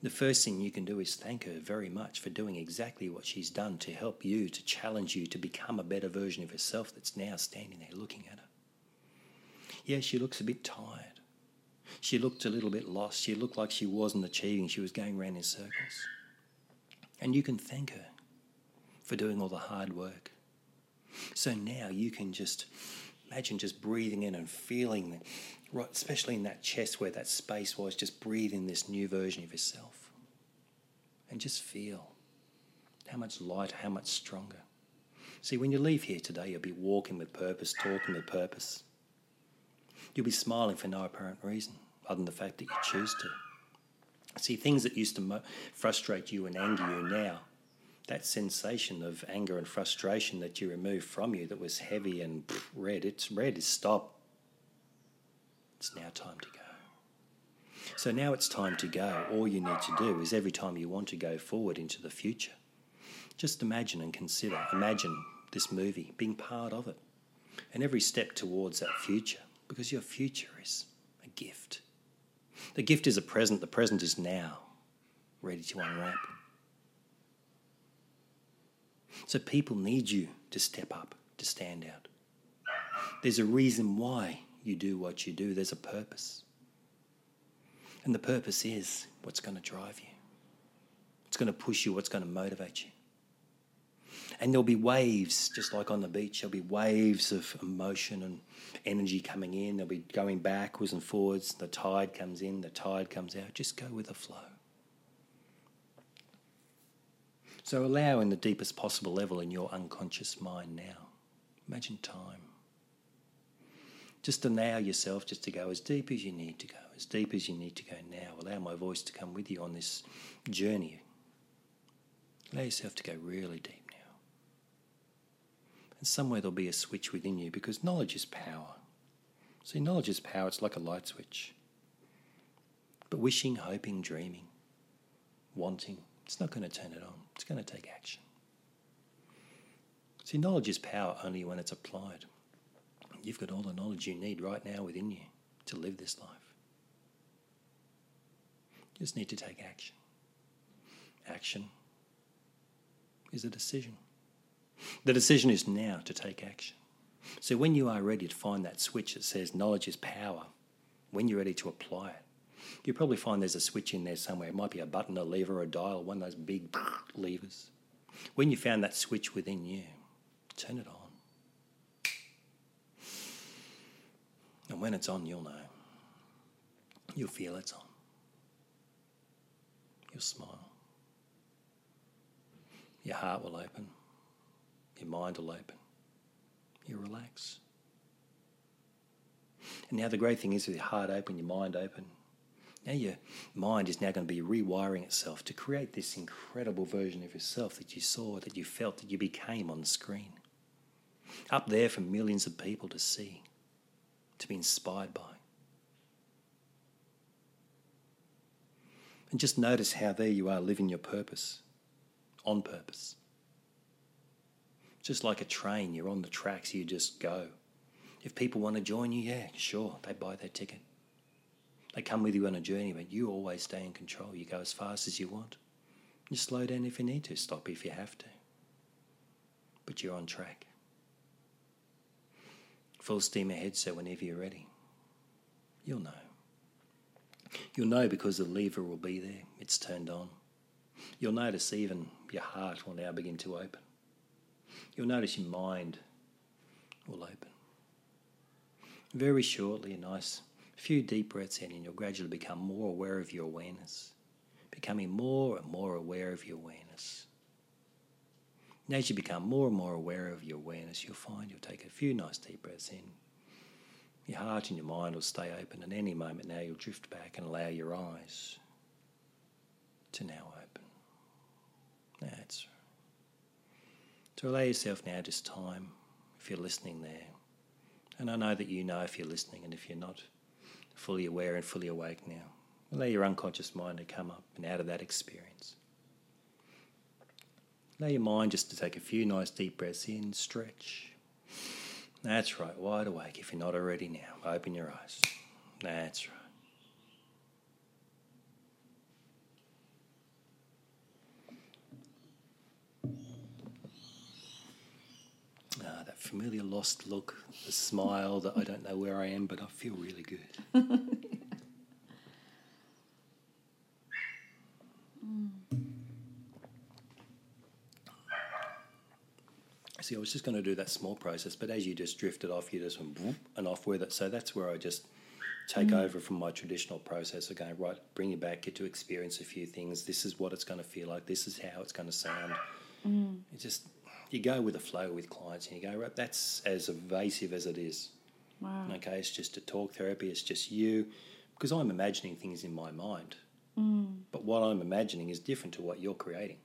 The first thing you can do is thank her very much for doing exactly what she's done to help you, to challenge you, to become a better version of yourself that's now standing there looking at her. Yeah, she looks a bit tired. She looked a little bit lost. She looked like she wasn't achieving. She was going around in circles. And you can thank her for doing all the hard work. So now you can just imagine just breathing in and feeling, the, right, especially in that chest where that space was, just breathe in this new version of yourself. And just feel how much lighter, how much stronger. See, when you leave here today, you'll be walking with purpose, talking with purpose. You'll be smiling for no apparent reason other than the fact that you choose to. See, things that used to mo- frustrate you and anger you now, that sensation of anger and frustration that you removed from you that was heavy and pff, red, it's red, is stop. It's now time to go. So now it's time to go. All you need to do is every time you want to go forward into the future, just imagine and consider, imagine this movie, being part of it, and every step towards that future, because your future is a gift. The gift is a present. The present is now, ready to unwrap. So people need you to step up, to stand out. There's a reason why you do what you do. There's a purpose. And the purpose is what's going to drive you. It's going to push you, what's going to motivate you. And there'll be waves, just like on the beach, there'll be waves of emotion and energy coming in. There'll be going backwards and forwards. The tide comes in, the tide comes out. Just go with the flow. So allow in the deepest possible level in your unconscious mind now. Imagine time. Just allow yourself just to go as deep as you need to go, as deep as you need to go now. Allow my voice to come with you on this journey. Allow yourself to go really deep. And somewhere there'll be a switch within you, because knowledge is power. See, knowledge is power. It's like a light switch. But wishing, hoping, dreaming, wanting, it's not going to turn it on. It's going to take action. See, knowledge is power only when it's applied. You've got all the knowledge you need right now within you to live this life. You just need to take action. Action is a decision. The decision is now to take action. So when you are ready to find that switch that says knowledge is power, when you're ready to apply it, you'll probably find there's a switch in there somewhere. It might be a button, a lever, a dial, one of those big levers. When you found that switch within you, turn it on. And when it's on, you'll know. You'll feel it's on. You'll smile. Your heart will open. Your mind will open. You relax. And now the great thing is with your heart open, your mind open, now your mind is now going to be rewiring itself to create this incredible version of yourself that you saw, that you felt, that you became on the screen. Up there for millions of people to see, to be inspired by. And just notice how there you are living your purpose, on purpose. Just like a train, you're on the tracks, you just go. If people want to join you, yeah, sure, they buy their ticket. They come with you on a journey, but you always stay in control. You go as fast as you want. You slow down if you need to, stop if you have to. But you're on track. Full steam ahead, so whenever you're ready, you'll know. You'll know because the lever will be there. It's turned on. You'll notice even your heart will now begin to open. You'll notice your mind will open. Very shortly, a nice few deep breaths in, and you'll gradually become more aware of your awareness, becoming more and more aware of your awareness. And as you become more and more aware of your awareness, you'll find you'll take a few nice deep breaths in. Your heart and your mind will stay open, and any moment now you'll drift back and allow your eyes to now open. That's right. So allow yourself now just time, if you're listening there. And I know that you know if you're listening, and if you're not fully aware and fully awake now, allow your unconscious mind to come up and out of that experience. Allow your mind just to take a few nice deep breaths in, stretch. That's right, wide awake if you're not already now. Open your eyes. That's right. Ah, that familiar lost look, the smile that I don't know where I am, but I feel really good. Yeah. Mm. See, I was just going to do that small process, but as you just drifted off, you just went boop and off with it. So that's where I just take mm. over from my traditional process of going, right, bring you back, get to experience a few things. This is what it's going to feel like. This is how it's going to sound. Mm. It just... You go with the flow with clients and you go, right, that's as evasive as it is. Wow. Okay, it's just a talk therapy, it's just you. Because I'm imagining things in my mind. Mm. But what I'm imagining is different to what you're creating.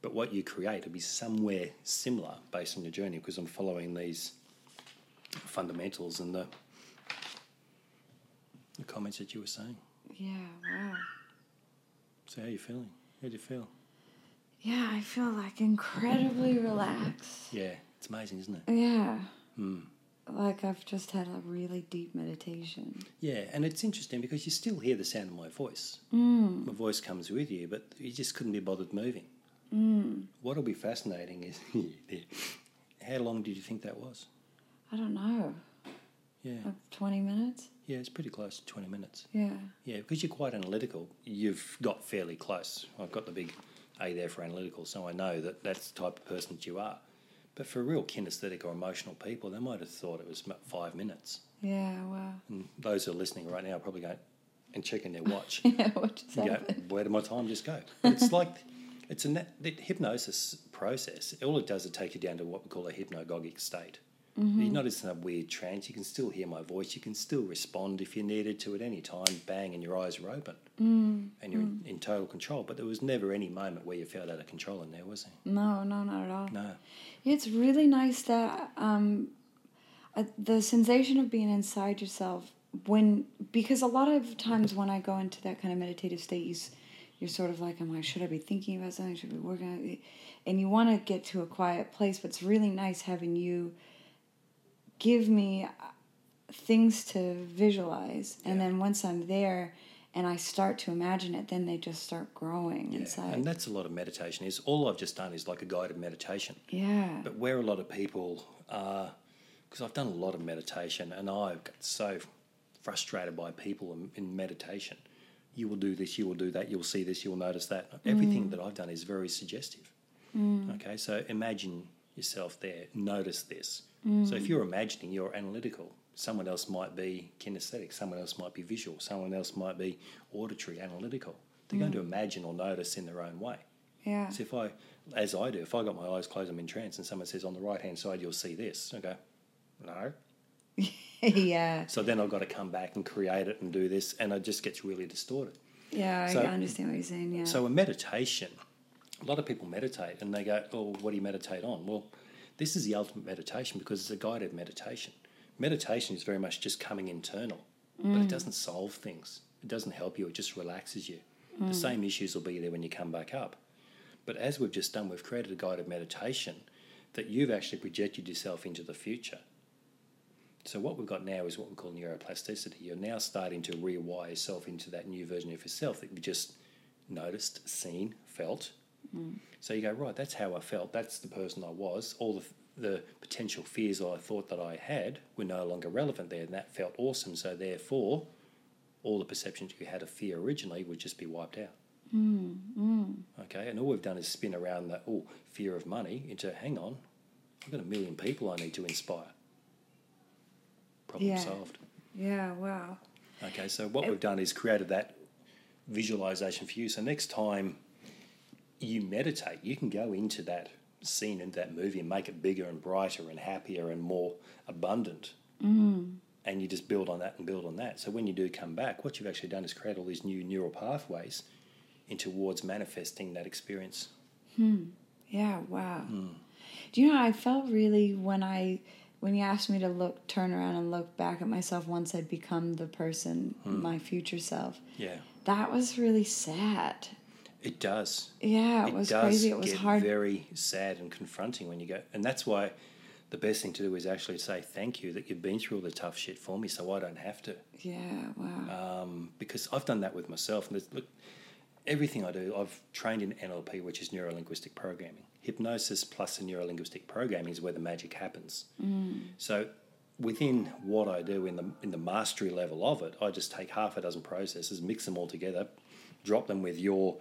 But what you create will be somewhere similar based on your journey because I'm following these fundamentals and the, the comments that you were saying. Yeah, wow. So how are you feeling? How do you feel? Yeah, I feel like incredibly relaxed. Yeah, it's amazing, isn't it? Yeah. Mm. Like I've just had a really deep meditation. Yeah, and it's interesting because you still hear the sound of my voice. Mm. My voice comes with you, but you just couldn't be bothered moving. Mm. What'll be fascinating is how long did you think that was? I don't know. Yeah. Like twenty minutes? Yeah, it's pretty close to twenty minutes. Yeah. Yeah, because you're quite analytical. You've got fairly close. I've got the big... A there for analytical, so I know that that's the type of person that you are. But for real kinesthetic or emotional people, they might have thought it was about five minutes. Yeah, wow. And those who are listening right now are probably going and checking their watch. Yeah, what just happened? Where did my time just go? It's like it's a hypnosis process. All it does is take you down to what we call a hypnagogic state. Mm-hmm. You're not in a weird trance. You can still hear my voice. You can still respond if you needed to at any time. Bang, and your eyes are open. Mm. And you're mm. in, in total control. But there was never any moment where you felt out of control in there, was there? No, no, not at all. No. It's really nice that um, uh, the sensation of being inside yourself when... Because a lot of times when I go into that kind of meditative state, you, you're sort of like, am I, should I be thinking about something? Should I be working on it? And you want to get to a quiet place, but it's really nice having you... give me things to visualize. Yeah. And then once I'm there and I start to imagine it, then they just start growing yeah. inside. And that's a lot of meditation. Is all I've just done is like a guided meditation. Yeah. But where a lot of people are, because I've done a lot of meditation and I've got so frustrated by people in, in meditation. You will do this, you will do that, you'll see this, you'll notice that. Everything mm. that I've done is very suggestive. Mm. Okay, so imagine yourself there, notice this. Mm. So if you're imagining, you're analytical. Someone else might be kinesthetic, someone else might be visual, someone else might be auditory, analytical. They're mm. going to imagine or notice in their own way. Yeah. So if I, as I do, if I got my eyes closed, I'm in trance, and someone says on the right-hand side, you'll see this. I go, no. Yeah. So then I've got to come back and create it and do this, and it just gets really distorted. Yeah, so, I understand what you're saying, yeah. So a meditation, a lot of people meditate, and they go, oh, what do you meditate on? Well, this is the ultimate meditation because it's a guided meditation. Meditation is very much just coming internal, mm. but it doesn't solve things. It doesn't help you. It just relaxes you. Mm. The same issues will be there when you come back up. But as we've just done, we've created a guided meditation that you've actually projected yourself into the future. So what we've got now is what we call neuroplasticity. You're now starting to rewire yourself into that new version of yourself that you just noticed, seen, felt. Mm. So you go, right, that's how I felt. That's the person I was. All the the potential fears I thought that I had were no longer relevant there, and that felt awesome. So therefore, all the perceptions you had of fear originally would just be wiped out. Mm. Mm. Okay, and all we've done is spin around the oh, fear of money into, hang on, I've got a million people I need to inspire. Problem yeah. solved. Yeah, wow. Okay, so what it, we've done is created that visualisation for you. So next time you meditate, you can go into that scene, into that movie, and make it bigger and brighter and happier and more abundant. Mm. And you just build on that and build on that. So when you do come back, what you've actually done is create all these new neural pathways in towards manifesting that experience. Hmm. Yeah, wow. Mm. Do you know, I felt really when I... When you asked me to look, turn around and look back at myself once I'd become the person, mm. my future self, yeah, that was really sad. It does. Yeah, it, it was does crazy. It was get hard. Very sad and confronting when you go, and that's why the best thing to do is actually say thank you that you've been through all the tough shit for me, so I don't have to. Yeah, wow. Um, because I've done that with myself, and look, everything I do, I've trained in N L P, which is Neuro Linguistic Programming. Hypnosis plus the Neuro Linguistic Programming is where the magic happens. Mm. So within what I do in the in the mastery level of it, I just take half a dozen processes, mix them all together, drop them with your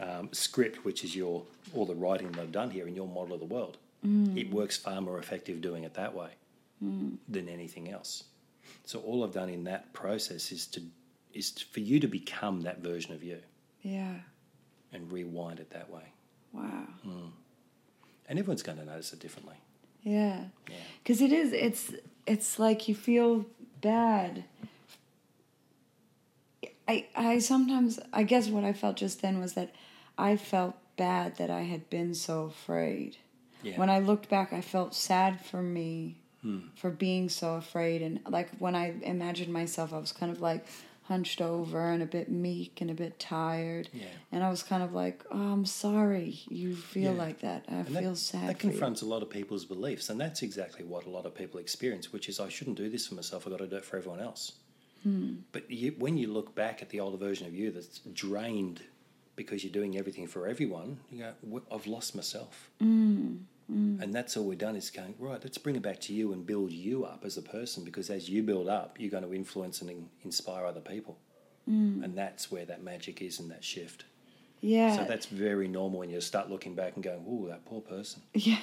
um, script, which is your all the writing that I've done here and your model of the world. Mm. It works far more effective doing it that way mm. than anything else. So all I've done in that process is to is to, for you to become that version of you. Yeah. And rewind it that way. Wow. Mm. And everyone's going to notice it differently. Yeah. Because yeah. it is, it's it's like you feel bad. I I sometimes, I guess what I felt just then was that I felt bad that I had been so afraid. Yeah. When I looked back, I felt sad for me hmm. for being so afraid. And like when I imagined myself, I was kind of like hunched over and a bit meek and a bit tired. Yeah. And I was kind of like, oh, I'm sorry you feel yeah. like that. I and feel that, sad That confronts you. A lot of people's beliefs, and that's exactly what a lot of people experience, which is I shouldn't do this for myself, I've got to do it for everyone else. Hmm. But you, when you look back at the older version of you that's drained because you're doing everything for everyone, you go, I've lost myself. Mm. Mm. And that's all we've done is going, right, let's bring it back to you and build you up as a person, because as you build up, you're going to influence and in- inspire other people. Mm. And that's where that magic is and that shift. Yeah. So that's very normal when you start looking back and going, ooh, that poor person. Yeah.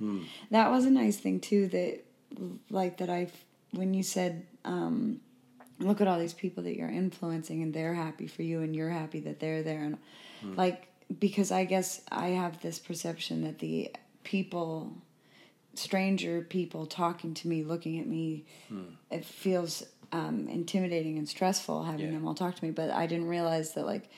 mm. That was a nice thing too, that like that I've, when you said, um, look at all these people that you're influencing and they're happy for you and you're happy that they're there. And mm. like, because I guess I have this perception that the people, stranger people talking to me, looking at me, hmm. it feels um, intimidating and stressful having yeah. them all talk to me. But I didn't realize that like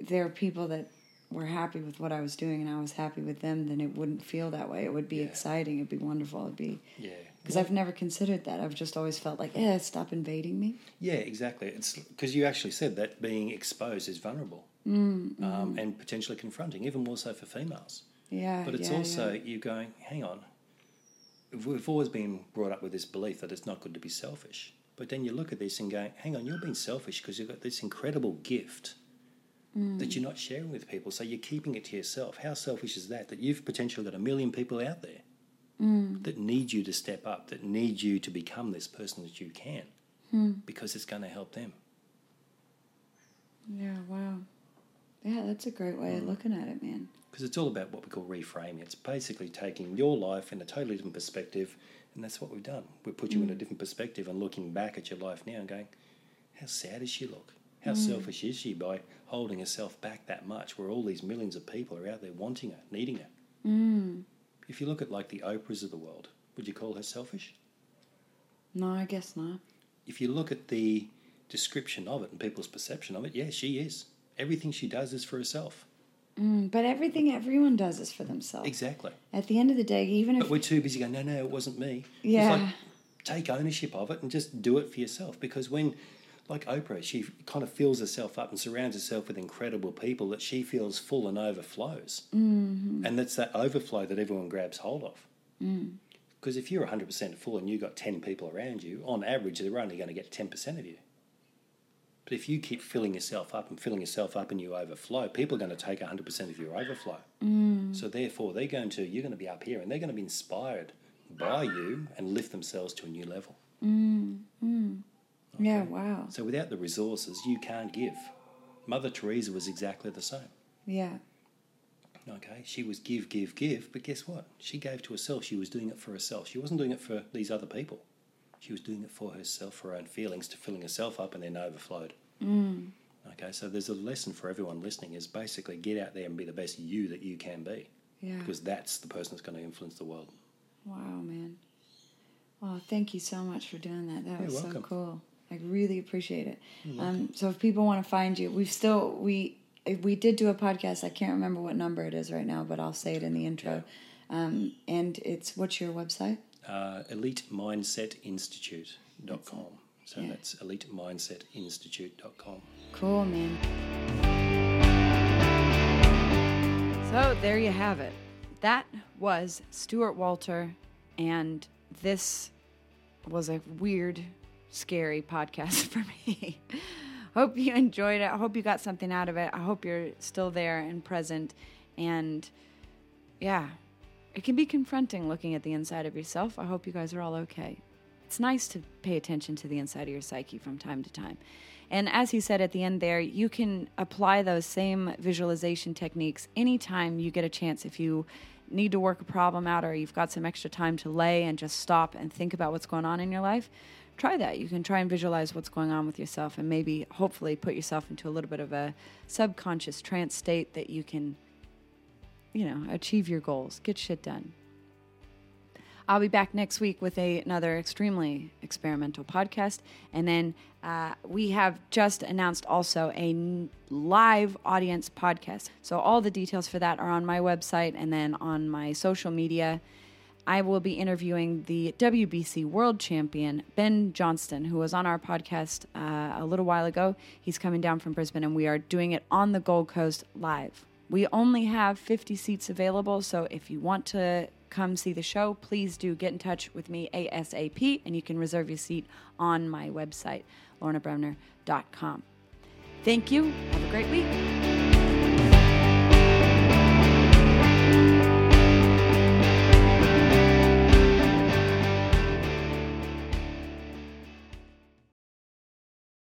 there are people that were happy with what I was doing and I was happy with them, then it wouldn't feel that way. It would be yeah. exciting. It'd be wonderful. It'd be yeah. Because I've never considered that. I've just always felt like, eh, stop invading me. Yeah, exactly. It's because you actually said that being exposed is vulnerable mm, mm. Um, and potentially confronting, even more so for females. Yeah, but it's yeah, also yeah. you going, hang on, we've always been brought up with this belief that it's not good to be selfish. But then you look at this and go, hang on, you're being selfish because you've got this incredible gift mm. that you're not sharing with people, so you're keeping it to yourself. How selfish is that, that you've potentially got a million people out there mm. that need you to step up, that need you to become this person that you can mm. because it's going to help them. Yeah, wow. Yeah, that's a great way mm. of looking at it, man. Because it's all about what we call reframing. It's basically taking your life in a totally different perspective, and that's what we've done. We put you mm. in a different perspective and looking back at your life now and going, how sad does she look? How mm. selfish is she by holding herself back that much where all these millions of people are out there wanting her, needing her? Mm. If you look at like the Oprahs of the world, would you call her selfish? No, I guess not. If you look at the description of it and people's perception of it, yeah, she is. Everything she does is for herself. Mm, but everything everyone does is for themselves. Exactly. At the end of the day, even if... But we're too busy going, no, no, it wasn't me. Yeah. It's like, take ownership of it and just do it for yourself. Because when, like Oprah, she kind of fills herself up and surrounds herself with incredible people that she feels full and overflows. Mm-hmm. And that's that overflow that everyone grabs hold of. Because mm. if you're one hundred percent full and you've got ten people around you, on average, they're only going to get ten percent of you. But if you keep filling yourself up and filling yourself up and you overflow, people are going to take one hundred percent of your overflow. Mm. So therefore, they're going to, you're going to be up here and they're going to be inspired by you and lift themselves to a new level. Mm. Mm. Okay. Yeah, wow. So without the resources, you can't give. Mother Teresa was exactly the same. Yeah. Okay, she was give, give, give, but guess what? She gave to herself. She was doing it for herself. She wasn't doing it for these other people. She was doing it for herself, for her own feelings, to filling herself up and then overflowed. Mm. Okay, so there's a lesson for everyone listening is basically get out there and be the best you that you can be. Yeah. Because that's the person that's going to influence the world. Wow, man. Oh, thank you so much for doing that. That You're was welcome. So cool. I really appreciate it. Um, so if people want to find you, we've still, we, we did do a podcast. I can't remember what number it is right now, but I'll say it in the intro. Yeah. Um, and it's, what's your website? Uh, Elite Mindset Institute dot com. So yeah. That's Elite Mindset Institute dot com. Cool, man. So there you have it. That was Stuart Walter, and this was a weird, scary podcast for me. Hope you enjoyed it. I hope you got something out of it. I hope you're still there and present. And yeah. It can be confronting looking at the inside of yourself. I hope you guys are all okay. It's nice to pay attention to the inside of your psyche from time to time. And as he said at the end there, you can apply those same visualization techniques anytime you get a chance. If you need to work a problem out or you've got some extra time to lay and just stop and think about what's going on in your life, try that. You can try and visualize what's going on with yourself and maybe hopefully put yourself into a little bit of a subconscious trance state that you can, you know, achieve your goals, get shit done. I'll be back next week with a, another extremely experimental podcast. And then uh, we have just announced also a n- live audience podcast. So all the details for that are on my website and then on my social media. I will be interviewing the W B C world champion, Ben Johnston, who was on our podcast uh, a little while ago. He's coming down from Brisbane and we are doing it on the Gold Coast live. We only have fifty seats available, so if you want to come see the show, please do get in touch with me ASAP, and you can reserve your seat on my website, lorna bremner dot com. Thank you. Have a great week.